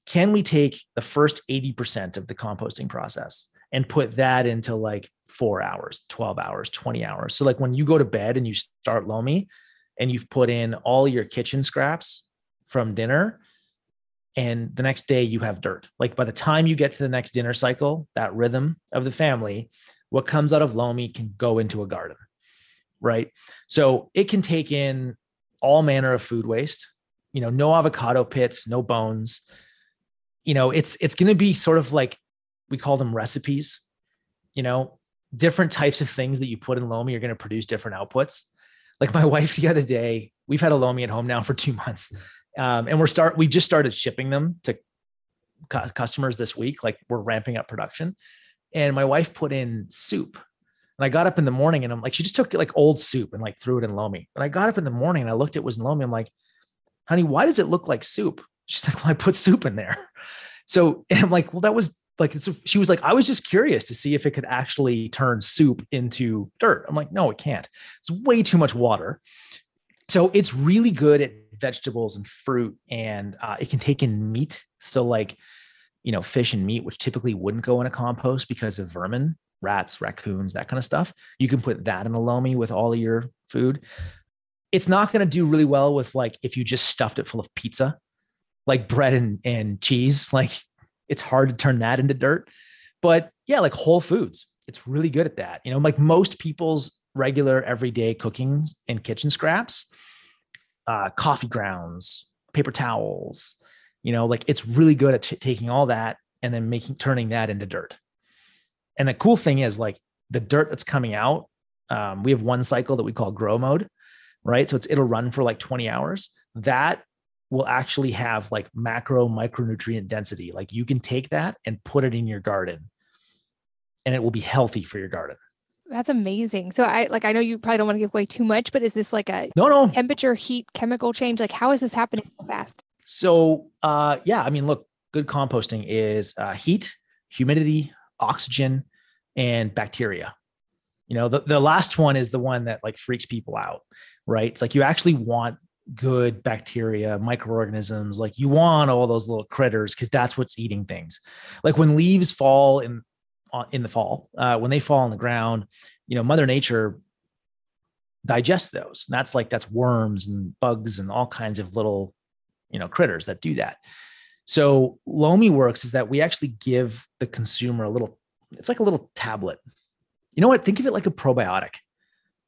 can we take the first eighty percent of the composting process and put that into like four hours, twelve hours, twenty hours. So like when you go to bed and you start Lomi and you've put in all your kitchen scraps from dinner and the next day you have dirt. Like by the time you get to the next dinner cycle, that rhythm of the family, what comes out of Lomi can go into a garden. Right. So it can take in all manner of food waste, you know, no avocado pits, no bones, you know, it's, it's going to be sort of like, we call them recipes, you know, different types of things that you put in Lomi are going to produce different outputs. Like my wife the other day, we've had a Lomi at home now for two months. Um, and we're start, we just started shipping them to cu- customers this week. Like we're ramping up production and my wife put in soup. And I got up in the morning and I'm like, she just took like old soup and like threw it in Lomi. And I got up in the morning and I looked, it was in Lomi. I'm like, honey, why does it look like soup? She's like, well, I put soup in there. So and I'm like, well, that was like, it's a, she was like, I was just curious to see if it could actually turn soup into dirt. I'm like, no, it can't. It's way too much water. So it's really good at vegetables and fruit, and uh, it can take in meat. So like, you know, fish and meat, which typically wouldn't go in a compost because of vermin, rats, raccoons, that kind of stuff. You can put that in a Lomi with all of your food. It's not going to do really well with like, if you just stuffed it full of pizza, like bread and, and cheese, like it's hard to turn that into dirt. But yeah, like Whole Foods, it's really good at that. You know, like most people's regular everyday cooking and kitchen scraps, uh, coffee grounds, paper towels, you know, like it's really good at t- taking all that and then making, turning that into dirt. And the cool thing is like the dirt that's coming out, um, we have one cycle that we call grow mode, right? So it's, it'll run for like twenty hours. That will actually have like macro micronutrient density. Like you can take that and put it in your garden and it will be healthy for your garden. That's amazing. So I like, I know you probably don't want to give away too much, but is this like a no, no. temperature, heat, chemical change? Like how is this happening so fast? So uh, yeah, I mean, look, good composting is uh, heat, humidity, oxygen, and bacteria. You know, the, the last one is the one that like freaks people out, right? It's like you actually want good bacteria, microorganisms, like you want all those little critters because that's what's eating things. Like when leaves fall in in the fall, uh, when they fall on the ground, you know, Mother Nature digests those. And that's like, that's worms and bugs and all kinds of little, you know, critters that do that. So Lomi works is that we actually give the consumer a little, it's like a little tablet. You know what? Think of it like a probiotic,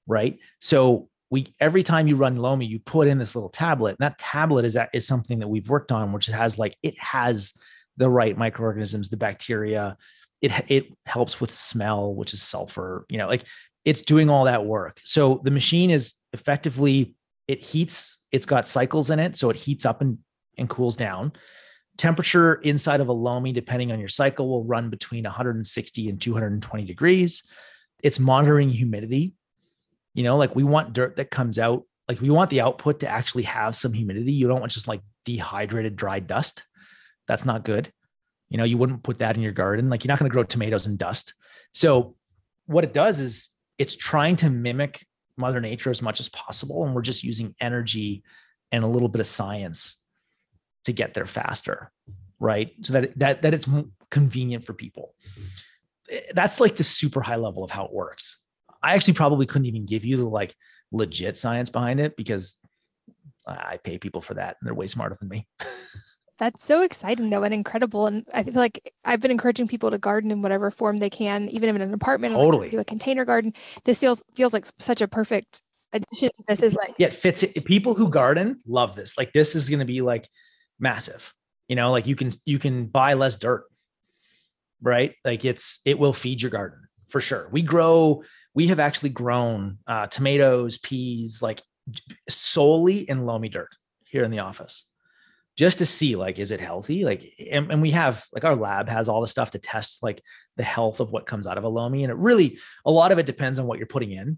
right? So we, every time you run Lomi, you put in this little tablet, and that tablet is, is something that we've worked on, which has like, it has the right microorganisms, the bacteria, it, it helps with smell, which is sulfur, you know, like it's doing all that work. So the machine is effectively, it heats, it's got cycles in it. So it heats up and, and cools down. Temperature inside of a Lomi, depending on your cycle, will run between one hundred sixty and two hundred twenty degrees. It's monitoring humidity. You know, like we want dirt that comes out, like we want the output to actually have some humidity. You don't want just like dehydrated, dry dust. That's not good. You know, you wouldn't put that in your garden. Like you're not going to grow tomatoes in dust. So what it does is it's trying to mimic Mother Nature as much as possible. And we're just using energy and a little bit of science to get there faster. Right. So that, that, that it's convenient for people. That's like the super high level of how it works. I actually probably couldn't even give you the like legit science behind it because I pay people for that and they're way smarter than me. That's so exciting though and incredible. And I feel like I've been encouraging people to garden in whatever form they can, even in an apartment, totally. Like do a container garden. This feels feels like such a perfect addition to this. Is like yeah, it fits it. People who garden love this. Like this is going to be like massive. You know, like you can you can buy less dirt, right? Like it's it will feed your garden for sure. We grow. We have actually grown uh, tomatoes, peas, like solely in Lomi dirt here in the office, just to see like, is it healthy? Like, and, and we have like our lab has all the stuff to test like the health of what comes out of a Lomi. And it really, a lot of it depends on what you're putting in,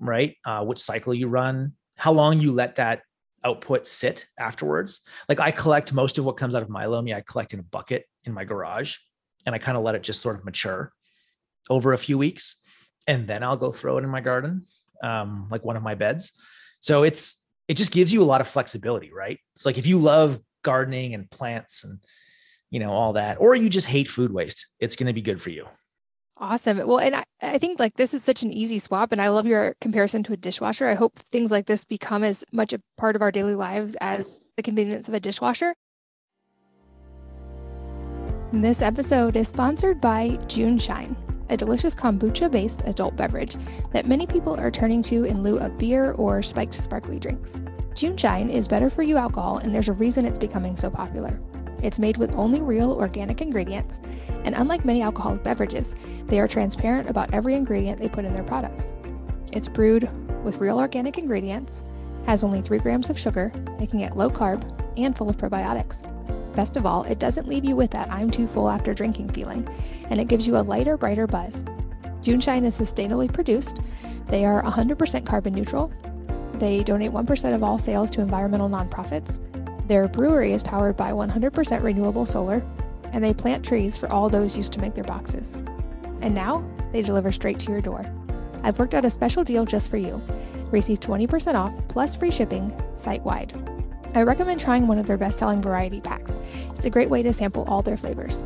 right? Uh, which cycle you run, how long you let that output sit afterwards. Like I collect most of what comes out of my Lomi, I collect in a bucket in my garage and I kind of let it just sort of mature over a few weeks. And then I'll go throw it in my garden, um, like one of my beds. So it's, it just gives you a lot of flexibility, right? It's like, if you love gardening and plants and, you know, all that, or you just hate food waste, it's going to be good for you. Awesome. Well, and I, I think like this is such an easy swap and I love your comparison to a dishwasher. I hope things like this become as much a part of our daily lives as the convenience of a dishwasher. And this episode is sponsored by Juneshine, a delicious kombucha-based adult beverage that many people are turning to in lieu of beer or spiked sparkly drinks. Juneshine is better for you alcohol, and there's a reason it's becoming so popular. It's made with only real organic ingredients, and unlike many alcoholic beverages, they are transparent about every ingredient they put in their products. It's brewed with real organic ingredients, has only three grams of sugar, making it low carb and full of probiotics. Best of all, it doesn't leave you with that I'm too full after drinking feeling, and it gives you a lighter, brighter buzz. Juneshine is sustainably produced. They are one hundred percent carbon neutral. They donate one percent of all sales to environmental nonprofits. Their brewery is powered by one hundred percent renewable solar, and they plant trees for all those used to make their boxes. And now, they deliver straight to your door. I've worked out a special deal just for you. Receive twenty percent off plus free shipping site-wide. I recommend trying one of their best-selling variety packs. It's a great way to sample all their flavors.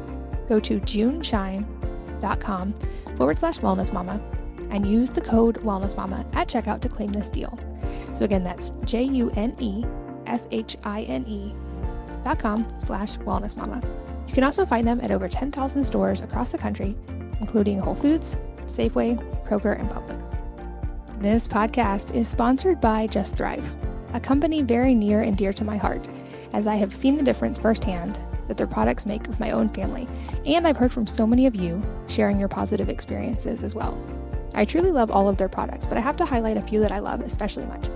Go to Juneshine.com forward slash Wellness Mama and use the code Wellness Mama at checkout to claim this deal. So again, that's J U N E S H I N E dot com slash Wellness Mama. You can also find them at over ten thousand stores across the country, including Whole Foods, Safeway, Kroger, and Publix. This podcast is sponsored by Just Thrive, a company very near and dear to my heart, as I have seen the difference firsthand that their products make with my own family, and I've heard from so many of you sharing your positive experiences as well. I truly love all of their products, but I have to highlight a few that I love especially much.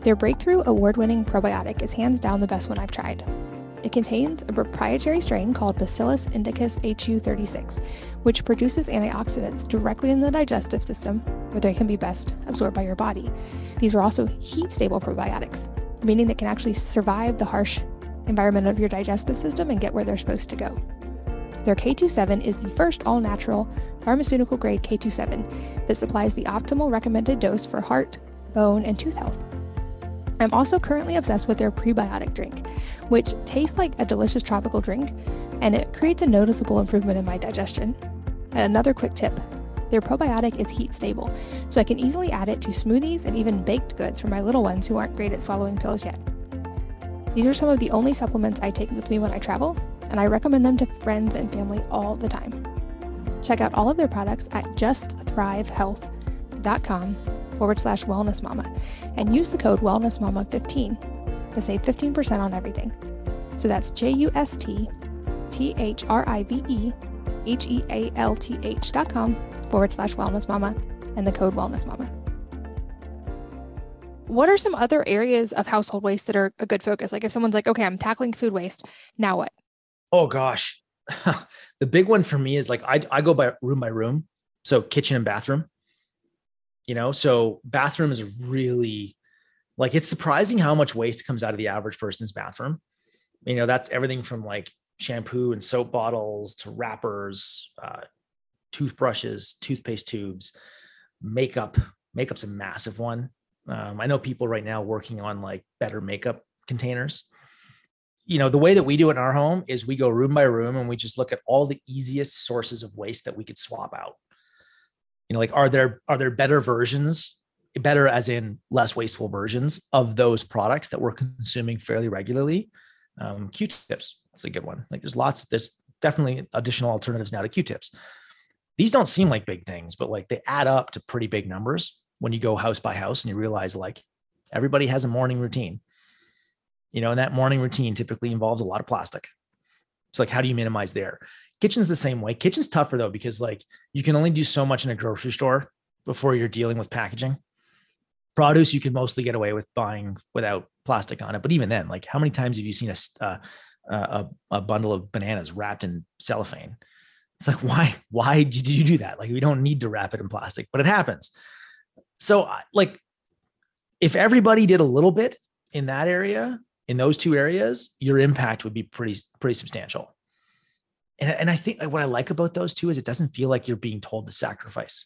Their breakthrough award-winning probiotic is hands down the best one I've tried. It contains a proprietary strain called Bacillus indicus H U thirty-six, which produces antioxidants directly in the digestive system where they can be best absorbed by your body. These are also heat-stable probiotics, meaning they can actually survive the harsh environment of your digestive system and get where they're supposed to go. Their K twenty-seven is the first all-natural, pharmaceutical-grade K twenty-seven that supplies the optimal recommended dose for heart, bone, and tooth health. I'm also currently obsessed with their prebiotic drink, which tastes like a delicious tropical drink, and it creates a noticeable improvement in my digestion. And another quick tip, their probiotic is heat-stable, so I can easily add it to smoothies and even baked goods for my little ones who aren't great at swallowing pills yet. These are some of the only supplements I take with me when I travel, and I recommend them to friends and family all the time. Check out all of their products at justthrivehealth.com forward slash Wellness Mama and use the code Wellness Mama fifteen to save fifteen percent on everything. So that's J-U-S-T-T-H-R-I-V-E-H-E-A-L-T-H dot com forward slash Wellness Mama and the code Wellness Mama. What are some other areas of household waste that are a good focus? Like if someone's like, okay, I'm tackling food waste, now what? Oh gosh. The big one for me is like, I, I go by room by room. So kitchen and bathroom, you know, so bathroom is really like, it's surprising how much waste comes out of the average person's bathroom. You know, that's everything from like shampoo and soap bottles to wrappers, uh, toothbrushes, toothpaste tubes, makeup. Makeup's a massive one. Um, I know people right now working on like better makeup containers. You know, the way that we do it in our home is we go room by room and we just look at all the easiest sources of waste that we could swap out. You know, like, are there, are there better versions, better as in less wasteful versions of those products that we're consuming fairly regularly? Um, Q-tips, that's a good one. Like there's lots, there's definitely additional alternatives now to Q-tips. These don't seem like big things, but like they add up to pretty big numbers when you go house by house and you realize like everybody has a morning routine. You know, and that morning routine typically involves a lot of plastic. So like, how do you minimize there? Kitchen's the same way. Kitchen's tougher though, because like you can only do so much in a grocery store before you're dealing with packaging. Produce, you can mostly get away with buying without plastic on it. But even then, like how many times have you seen a, uh, a, a bundle of bananas wrapped in cellophane? It's like, why, why did you do that? Like, we don't need to wrap it in plastic, but it happens. So like, if everybody did a little bit in that area, in those two areas, your impact would be pretty, pretty substantial. And, and I think what I like about those two is it doesn't feel like you're being told to sacrifice.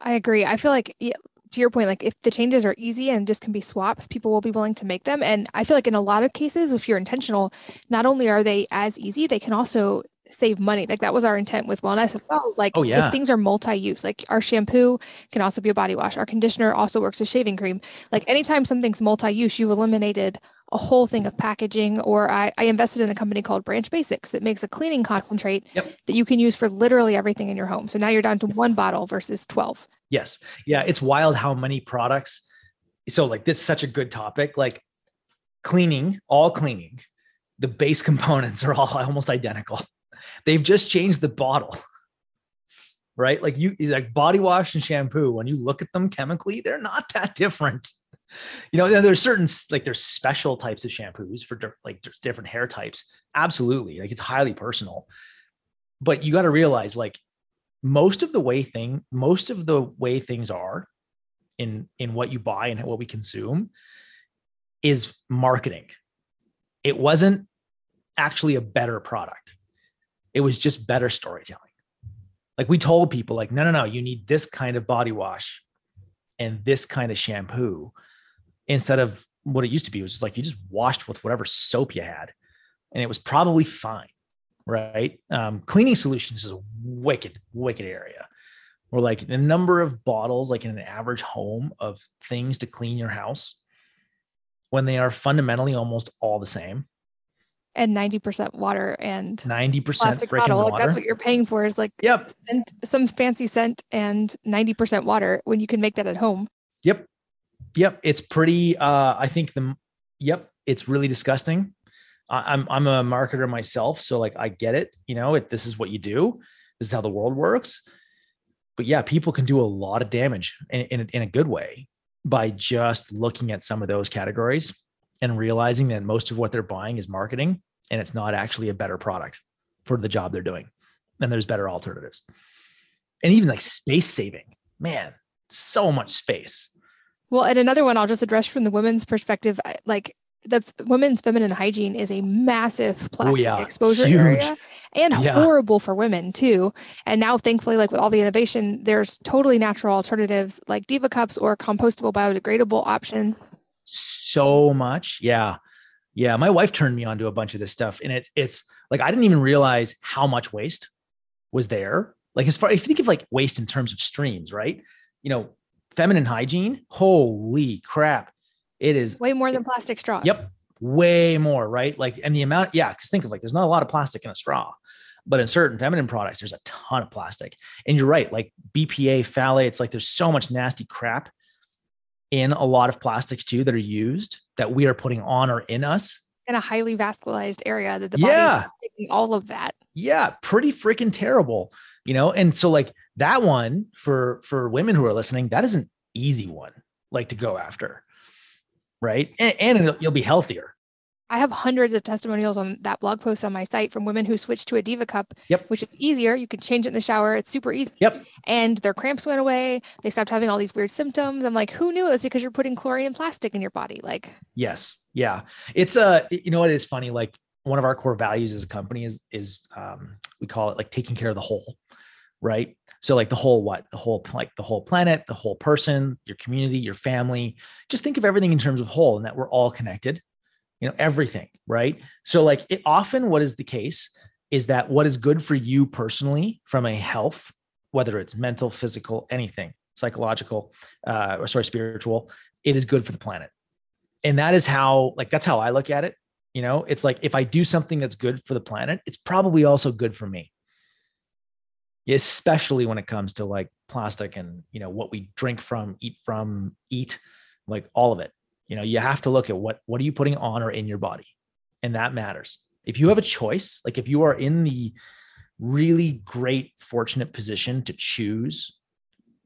I agree. I feel like to your point, like if the changes are easy and just can be swaps, people will be willing to make them. And I feel like in a lot of cases, if you're intentional, not only are they as easy, they can also save money. Like that was our intent with wellness as well. Like oh, yeah. If things are multi-use, like our shampoo can also be a body wash. Our conditioner also works as shaving cream. Like anytime something's multi-use, you've eliminated a whole thing of packaging. Or I, I invested in a company called Branch Basics that makes a cleaning concentrate yep. that you can use for literally everything in your home. So now you're down to one bottle versus twelve. Yes. Yeah. It's wild how many products. So like this is such a good topic, like cleaning, all cleaning, the base components are all almost identical. They've just changed the bottle, right? Like you, like body wash and shampoo, when you look at them chemically, they're not that different. You know, there's certain, like there's special types of shampoos for like there's different hair types. Absolutely. Like it's highly personal, but you got to realize like most of the way thing, most of the way things are in, in what you buy and what we consume is marketing. It wasn't actually a better product. It was just better storytelling. Like we told people like, no, no, no, you need this kind of body wash and this kind of shampoo instead of what it used to be was just like, you just washed with whatever soap you had and it was probably fine. Right. Um, cleaning solutions is a wicked, wicked area where like the number of bottles, like in an average home, of things to clean your house when they are fundamentally almost all the same. And ninety percent water and ninety percent plastic bottle. Water. Like that's what you're paying for is like yep. scent, some fancy scent and ninety percent water when you can make that at home. Yep. Yep. It's pretty, uh, I think the, yep. It's really disgusting. I, I'm, I'm a marketer myself. So like, I get it, you know, if this is what you do, this is how the world works, but yeah, people can do a lot of damage in, in, in a good way by just looking at some of those categories and realizing that most of what they're buying is marketing and it's not actually a better product for the job they're doing. And there's better alternatives. And even like space saving, man, so much space. Well, and another one I'll just address from the women's perspective, like the f- women's feminine hygiene is a massive plastic oh, yeah. exposure Huge. area and yeah. horrible for women too. And now thankfully, like with all the innovation, there's totally natural alternatives like Diva cups or compostable biodegradable options. So much. Yeah. Yeah. My wife turned me onto a bunch of this stuff and it's, it's like, I didn't even realize how much waste was there. Like as far, if you think of like waste in terms of streams, right? You know, feminine hygiene, holy crap. It is way more than plastic straws. Yep. Way more. Right. Like, and the amount, yeah. Cause think of like, there's not a lot of plastic in a straw, but in certain feminine products, there's a ton of plastic. And you're right. Like B P A, phthalates, like there's so much nasty crap in a lot of plastics too, that are used that we are putting on or in us in a highly vascularized area that the body yeah. is taking all of that. Yeah. Pretty freaking terrible, you know? And so like that one for, for women who are listening, that is an easy one like to go after. Right. And, and it'll, you'll be healthier. I have hundreds of testimonials on that blog post on my site from women who switched to a Diva cup, yep. which is easier. You can change it in the shower. It's super easy. Yep. And their cramps went away. They stopped having all these weird symptoms. I'm like, who knew it was because you're putting chlorine and plastic in your body? Like, yes. Yeah. It's a, you know what is funny? Like one of our core values as a company is, is um, we call it like taking care of the whole, right? So like the whole, what the whole, like the whole planet, the whole person, your community, your family, just think of everything in terms of whole and that we're all connected. You know, everything, right? So like it often what is the case is that what is good for you personally from a health, whether it's mental, physical, anything, psychological, uh, or sorry, spiritual, it is good for the planet. And that is how, like, that's how I look at it. You know, it's like, if I do something that's good for the planet, it's probably also good for me, especially when it comes to like plastic and, you know, what we drink from, eat from, eat, like all of it. You know, you have to look at what, what are you putting on or in your body? And that matters. If you have a choice, like if you are in the really great, fortunate position to choose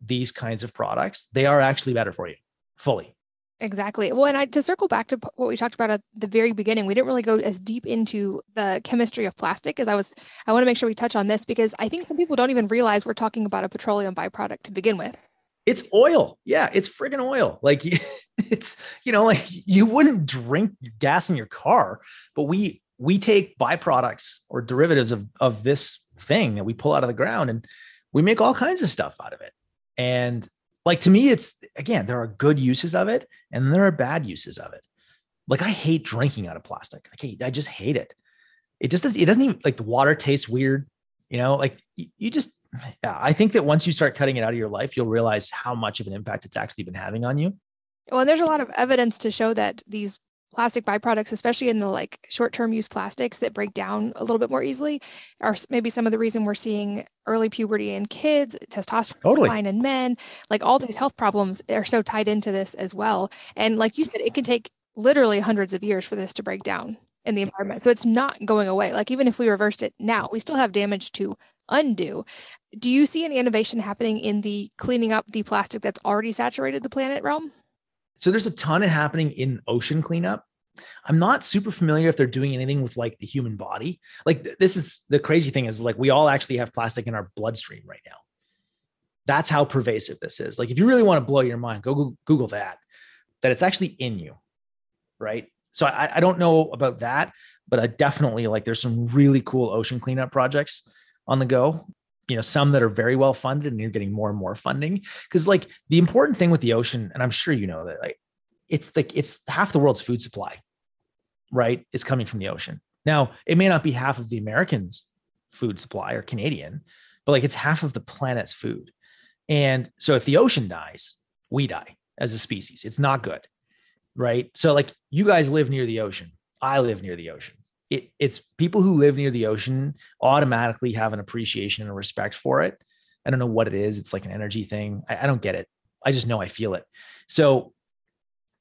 these kinds of products, they are actually better for you fully. Exactly. Well, and I, to circle back to what we talked about at the very beginning, we didn't really go as deep into the chemistry of plastic as I was, I want to make sure we touch on this because I think some people don't even realize we're talking about a petroleum byproduct to begin with. It's oil. Yeah. It's friggin' oil. Like it's, you know, like you wouldn't drink gas in your car, but we, we take byproducts or derivatives of, of this thing that we pull out of the ground and we make all kinds of stuff out of it. And like, to me, it's, again, there are good uses of it and there are bad uses of it. Like I hate drinking out of plastic. I hate, I just hate it. It just, it doesn't even like the water tastes weird, you know, like you just, yeah, I think that once you start cutting it out of your life, you'll realize how much of an impact it's actually been having on you. Well, and there's a lot of evidence to show that these plastic byproducts, especially in the like short-term use plastics that break down a little bit more easily, are maybe some of the reason we're seeing early puberty in kids, testosterone totally. decline in men, like all these health problems are so tied into this as well. And like you said, it can take literally hundreds of years for this to break down in the environment. So it's not going away. Like even if we reversed it now, we still have damage to undo. Do you see any innovation happening in the cleaning up the plastic that's already saturated the planet realm? So there's a ton of happening in ocean cleanup. I'm not super familiar if they're doing anything with like the human body. Like th- this is the crazy thing is like we all actually have plastic in our bloodstream right now. That's how pervasive this is. Like if you really want to blow your mind, go, go Google that, that it's actually in you, right? So I, I don't know about that, but I definitely like there's some really cool ocean cleanup projects on the go, you know, some that are very well funded and you're getting more and more funding. Cause like the important thing with the ocean, and I'm sure you know that like it's like, it's half the world's food supply, right, is coming from the ocean. Now, it may not be half of the Americans' food supply or Canadian, but like it's half of the planet's food. And so if the ocean dies, we die as a species. It's not good, right? So like you guys live near the ocean. I live near the ocean. It, it's people who live near the ocean automatically have an appreciation and a respect for it. I don't know what it is. It's like an energy thing. I, I don't get it. I just know I feel it. So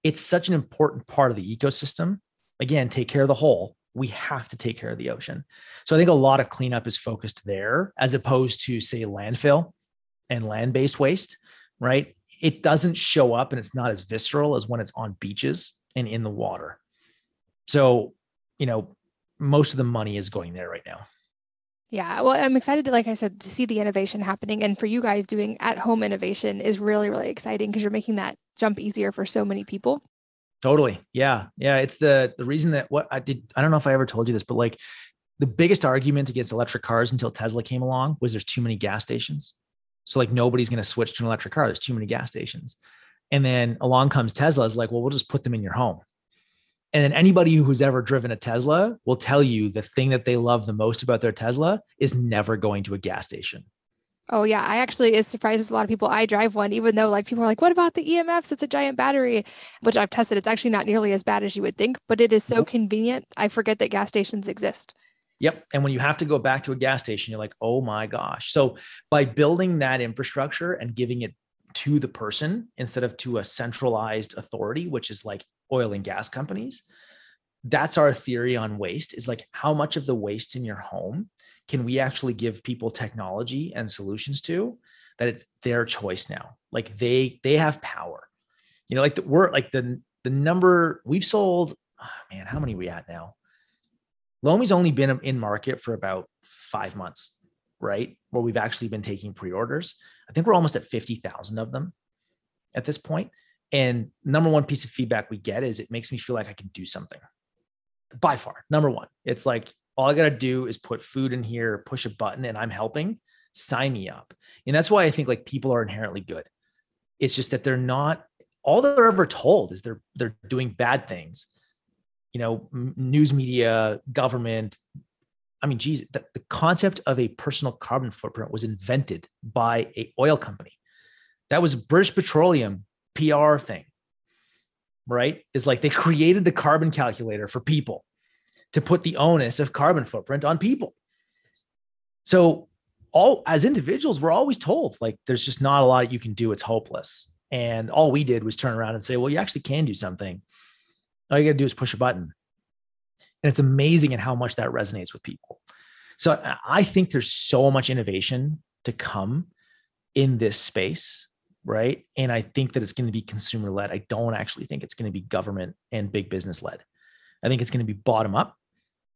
it's such an important part of the ecosystem. Again, take care of the whole. We have to take care of the ocean. So I think a lot of cleanup is focused there as opposed to, say, landfill and land-based waste, right? It doesn't show up and it's not as visceral as when it's on beaches and in the water. So, you know, most of the money is going there right now. Yeah. Well, I'm excited to, like I said, to see the innovation happening. And for you guys, doing at-home innovation is really, really exciting because you're making that jump easier for so many people. Totally. Yeah. Yeah. It's the the reason that what I did, I don't know if I ever told you this, but like the biggest argument against electric cars until Tesla came along was there's too many gas stations. So like nobody's going to switch to an electric car. There's too many gas stations. And then along comes Tesla is like, well, we'll just put them in your home. And then anybody who's ever driven a Tesla will tell you the thing that they love the most about their Tesla is never going to a gas station. Oh yeah. I actually, it surprises a lot of people. I drive one, even though like people are like, what about the E M Fs? It's a giant battery, which I've tested. It's actually not nearly as bad as you would think, but it is so convenient. I forget that gas stations exist. Yep. And when you have to go back to a gas station, you're like, oh my gosh. So by building that infrastructure and giving it to the person instead of to a centralized authority, which is like oil and gas companies, that's our theory on waste, is like how much of the waste in your home can we actually give people technology and solutions to that it's their choice now. Like they, they have power, you know, like the, we're like the, the number we've sold, oh man, how many are we at now? Lomi's only been in market for about five months, right? Where we've actually been taking pre-orders. I think we're almost at fifty thousand of them at this point. And number one piece of feedback we get is it makes me feel like I can do something. By far, number one, it's like, all I got to do is put food in here, push a button, and I'm helping. Sign me up. And that's why I think like people are inherently good. It's just that they're not, all they're ever told is they're, they're doing bad things. You know, news media, government. I mean, geez, the, the concept of a personal carbon footprint was invented by an oil company. That was British Petroleum P R thing, right? Is like they created the carbon calculator for people to put the onus of carbon footprint on people. So all as individuals, we're always told like, there's just not a lot you can do. It's hopeless. And all we did was turn around and say, well, you actually can do something. All you got to do is push a button. And it's amazing at how much that resonates with people. So I think there's so much innovation to come in this space, right? And I think that it's going to be consumer led. I don't actually think it's going to be government and big business led. I think it's going to be bottom up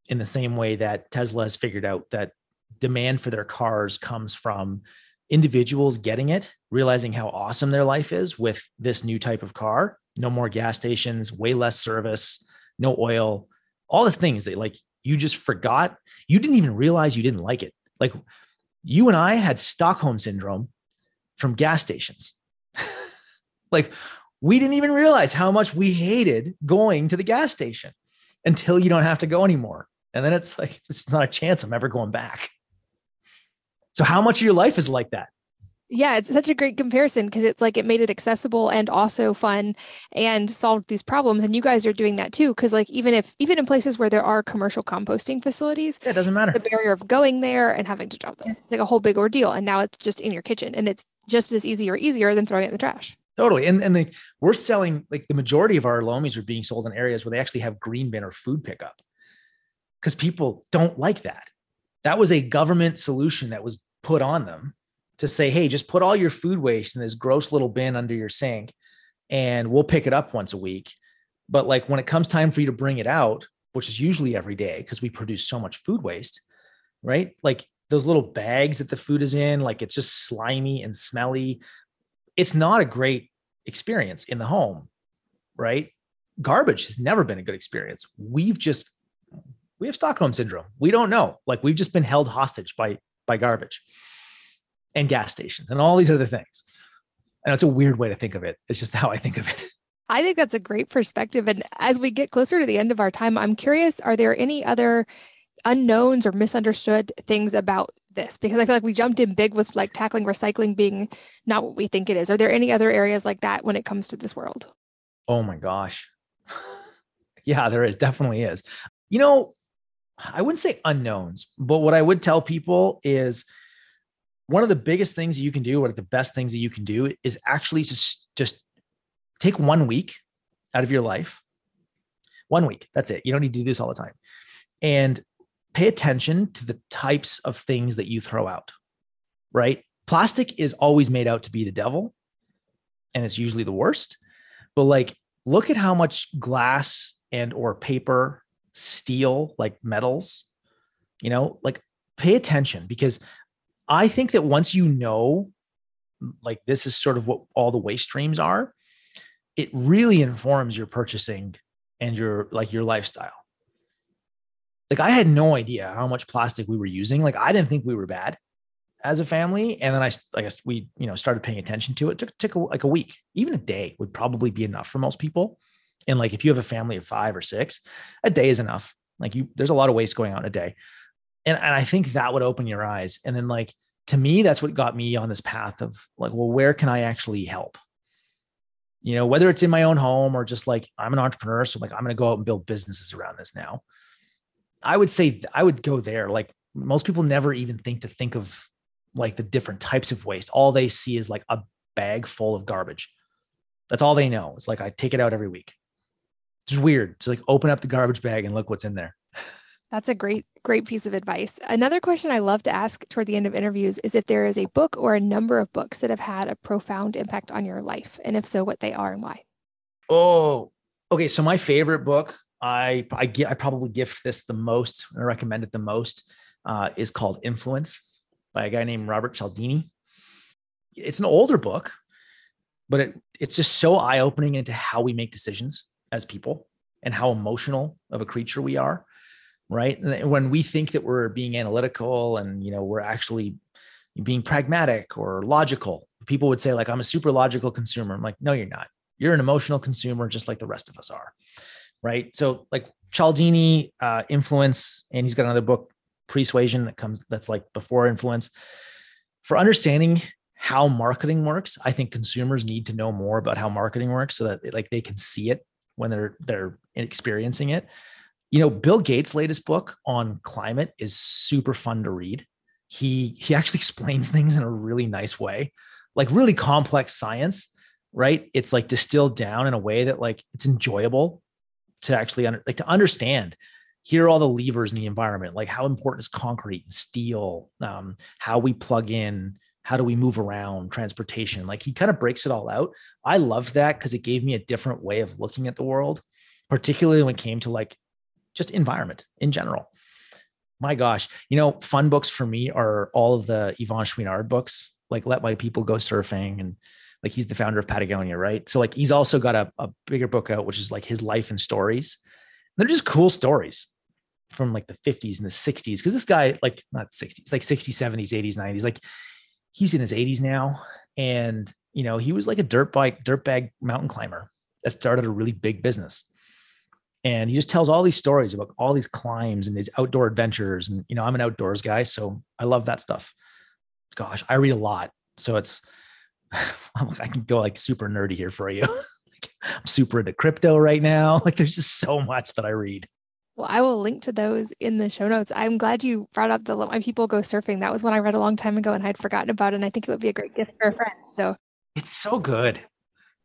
in the same way that Tesla has figured out that demand for their cars comes from individuals getting it, realizing how awesome their life is with this new type of car. No more gas stations, way less service, no oil, all the things that like you just forgot. You didn't even realize you didn't like it. Like you and I had Stockholm syndrome from gas stations. Like we didn't even realize how much we hated going to the gas station until you don't have to go anymore. And then it's like, it's not a chance I'm ever going back. So how much of your life is like that? Yeah, it's such a great comparison because it's like it made it accessible and also fun and solved these problems. And you guys are doing that too. Because like even if even in places where there are commercial composting facilities, yeah, it doesn't matter. The barrier of going there and having to drop them. It's like a whole big ordeal. And now it's just in your kitchen and it's just as easy or easier than throwing it in the trash. Totally. And and the, we're selling, like the majority of our Lomis are being sold in areas where they actually have green bin or food pickup because people don't like that. That was a government solution that was put on them to say, hey, just put all your food waste in this gross little bin under your sink and we'll pick it up once a week. But like when it comes time for you to bring it out, which is usually every day because we produce so much food waste, right? Like those little bags that the food is in, like it's just slimy and smelly. It's not a great experience in the home, right? Garbage has never been a good experience. We've just, we have Stockholm syndrome. We don't know. Like we've just been held hostage by, by garbage and gas stations and all these other things. And it's a weird way to think of it. It's just how I think of it. I think that's a great perspective. And as we get closer to the end of our time, I'm curious, are there any other unknowns or misunderstood things about this? Because I feel like we jumped in big with like tackling recycling being not what we think it is. Are there any other areas like that when it comes to this world? Oh my gosh. Yeah, there is definitely is. You know, I wouldn't say unknowns, but what I would tell people is one of the biggest things that you can do, one of the best things that you can do is actually just, just take one week out of your life. One week. That's it. You don't need to do this all the time. And pay attention to the types of things that you throw out, right? Plastic is always made out to be the devil, and it's usually the worst. But like, look at how much glass and or paper, steel, like metals, you know, like pay attention, because I think that once you know, like this is sort of what all the waste streams are, it really informs your purchasing and your, like your lifestyle. Like I had no idea how much plastic we were using. Like I didn't think we were bad as a family. And then I, I guess we, you know, started paying attention to it. It took, took a, like a week, even a day would probably be enough for most people. And like, if you have a family of five or six, a day is enough. Like you, there's a lot of waste going on in a day. And, and I think that would open your eyes. And then like, to me, that's what got me on this path of like, well, where can I actually help? You know, whether it's in my own home or just like, I'm an entrepreneur. So like, I'm going to go out and build businesses around this now. I would say I would go there. Like most people never even think to think of like the different types of waste. All they see is like a bag full of garbage. That's all they know. It's like, I take it out every week. It's weird to like open up the garbage bag and look what's in there. That's a great, great piece of advice. Another question I love to ask toward the end of interviews is if there is a book or a number of books that have had a profound impact on your life. And if so, what they are and why. Oh, okay. So my favorite book, I, I, I probably gift this the most, I recommend it the most, uh, is called Influence by a guy named Robert Cialdini. It's an older book, but it, it's just so eye-opening into how we make decisions as people and how emotional of a creature we are, right? And when we think that we're being analytical and, you know, we're actually being pragmatic or logical, people would say like, I'm a super logical consumer. I'm like, no, you're not. You're an emotional consumer, just like the rest of us are. Right. So like Cialdini, uh, Influence, and he's got another book, Presuasion, that comes, that's like before Influence. For understanding how marketing works, I think consumers need to know more about how marketing works so that like they can see it when they're, they're experiencing it. You know, Bill Gates' latest book on climate is super fun to read. He, he actually explains things in a really nice way, like really complex science, right? It's like distilled down in a way that like it's enjoyable to actually under, like to understand. Here are all the levers in the environment, like how important is concrete and steel, um, how we plug in, how do we move around, transportation. Like he kind of breaks it all out. I loved that because it gave me a different way of looking at the world, particularly when it came to like just environment in general. My gosh, you know, fun books for me are all of the Yvon Chouinard books, like Let My People Go Surfing, and like he's the founder of Patagonia, right? So like he's also got a, a bigger book out, which is like his life and stories. And they're just cool stories from like the fifties and the sixties. Because this guy, like not sixties, like sixties, seventies, eighties, nineties, like he's in his eighties now. And, you know, he was like a dirt bike, dirt bag mountain climber that started a really big business. And he just tells all these stories about all these climbs and these outdoor adventures. And, you know, I'm an outdoors guy, so I love that stuff. Gosh, I read a lot. So it's, I can go like super nerdy here for you. Like, I'm super into crypto right now. Like there's just so much that I read. Well, I will link to those in the show notes. I'm glad you brought up the Let My People Go Surfing. That was one I read a long time ago and I'd forgotten about it. And I think it would be a great gift for a friend. So it's so good.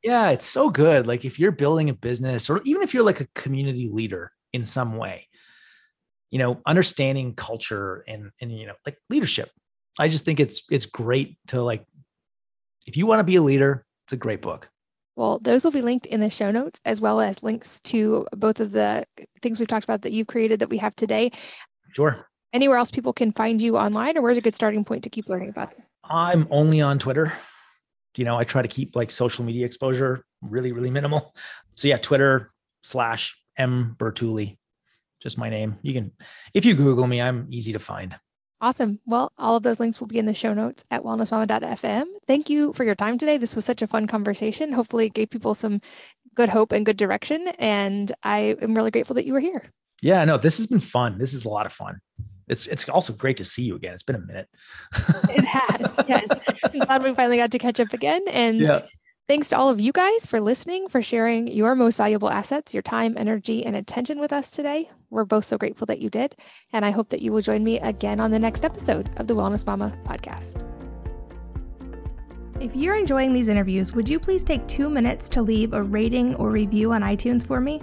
Yeah, it's so good. Like if you're building a business or even if you're like a community leader in some way, you know, understanding culture and, and, you know, like leadership. I just think it's, it's great to like, if you want to be a leader, it's a great book. Well, those will be linked in the show notes, as well as links to both of the things we've talked about that you've created that we have today. Sure. Anywhere else people can find you online, or where's a good starting point to keep learning about this? I'm only on Twitter. You know, I try to keep like social media exposure really, really minimal. So yeah, Twitter slash M Bertulli, just my name. You can, if you Google me, I'm easy to find. Awesome. Well, all of those links will be in the show notes at wellness mama dot f m. Thank you for your time today. This was such a fun conversation. Hopefully it gave people some good hope and good direction. And I am really grateful that you were here. Yeah, no, this has been fun. This is a lot of fun. It's it's also great to see you again. It's been a minute. It has, yes. I'm glad we finally got to catch up again. And yeah. Thanks to all of you guys for listening, for sharing your most valuable assets, your time, energy, and attention with us today. We're both so grateful that you did. And I hope that you will join me again on the next episode of the Wellness Mama podcast. If you're enjoying these interviews, would you please take two minutes to leave a rating or review on iTunes for me?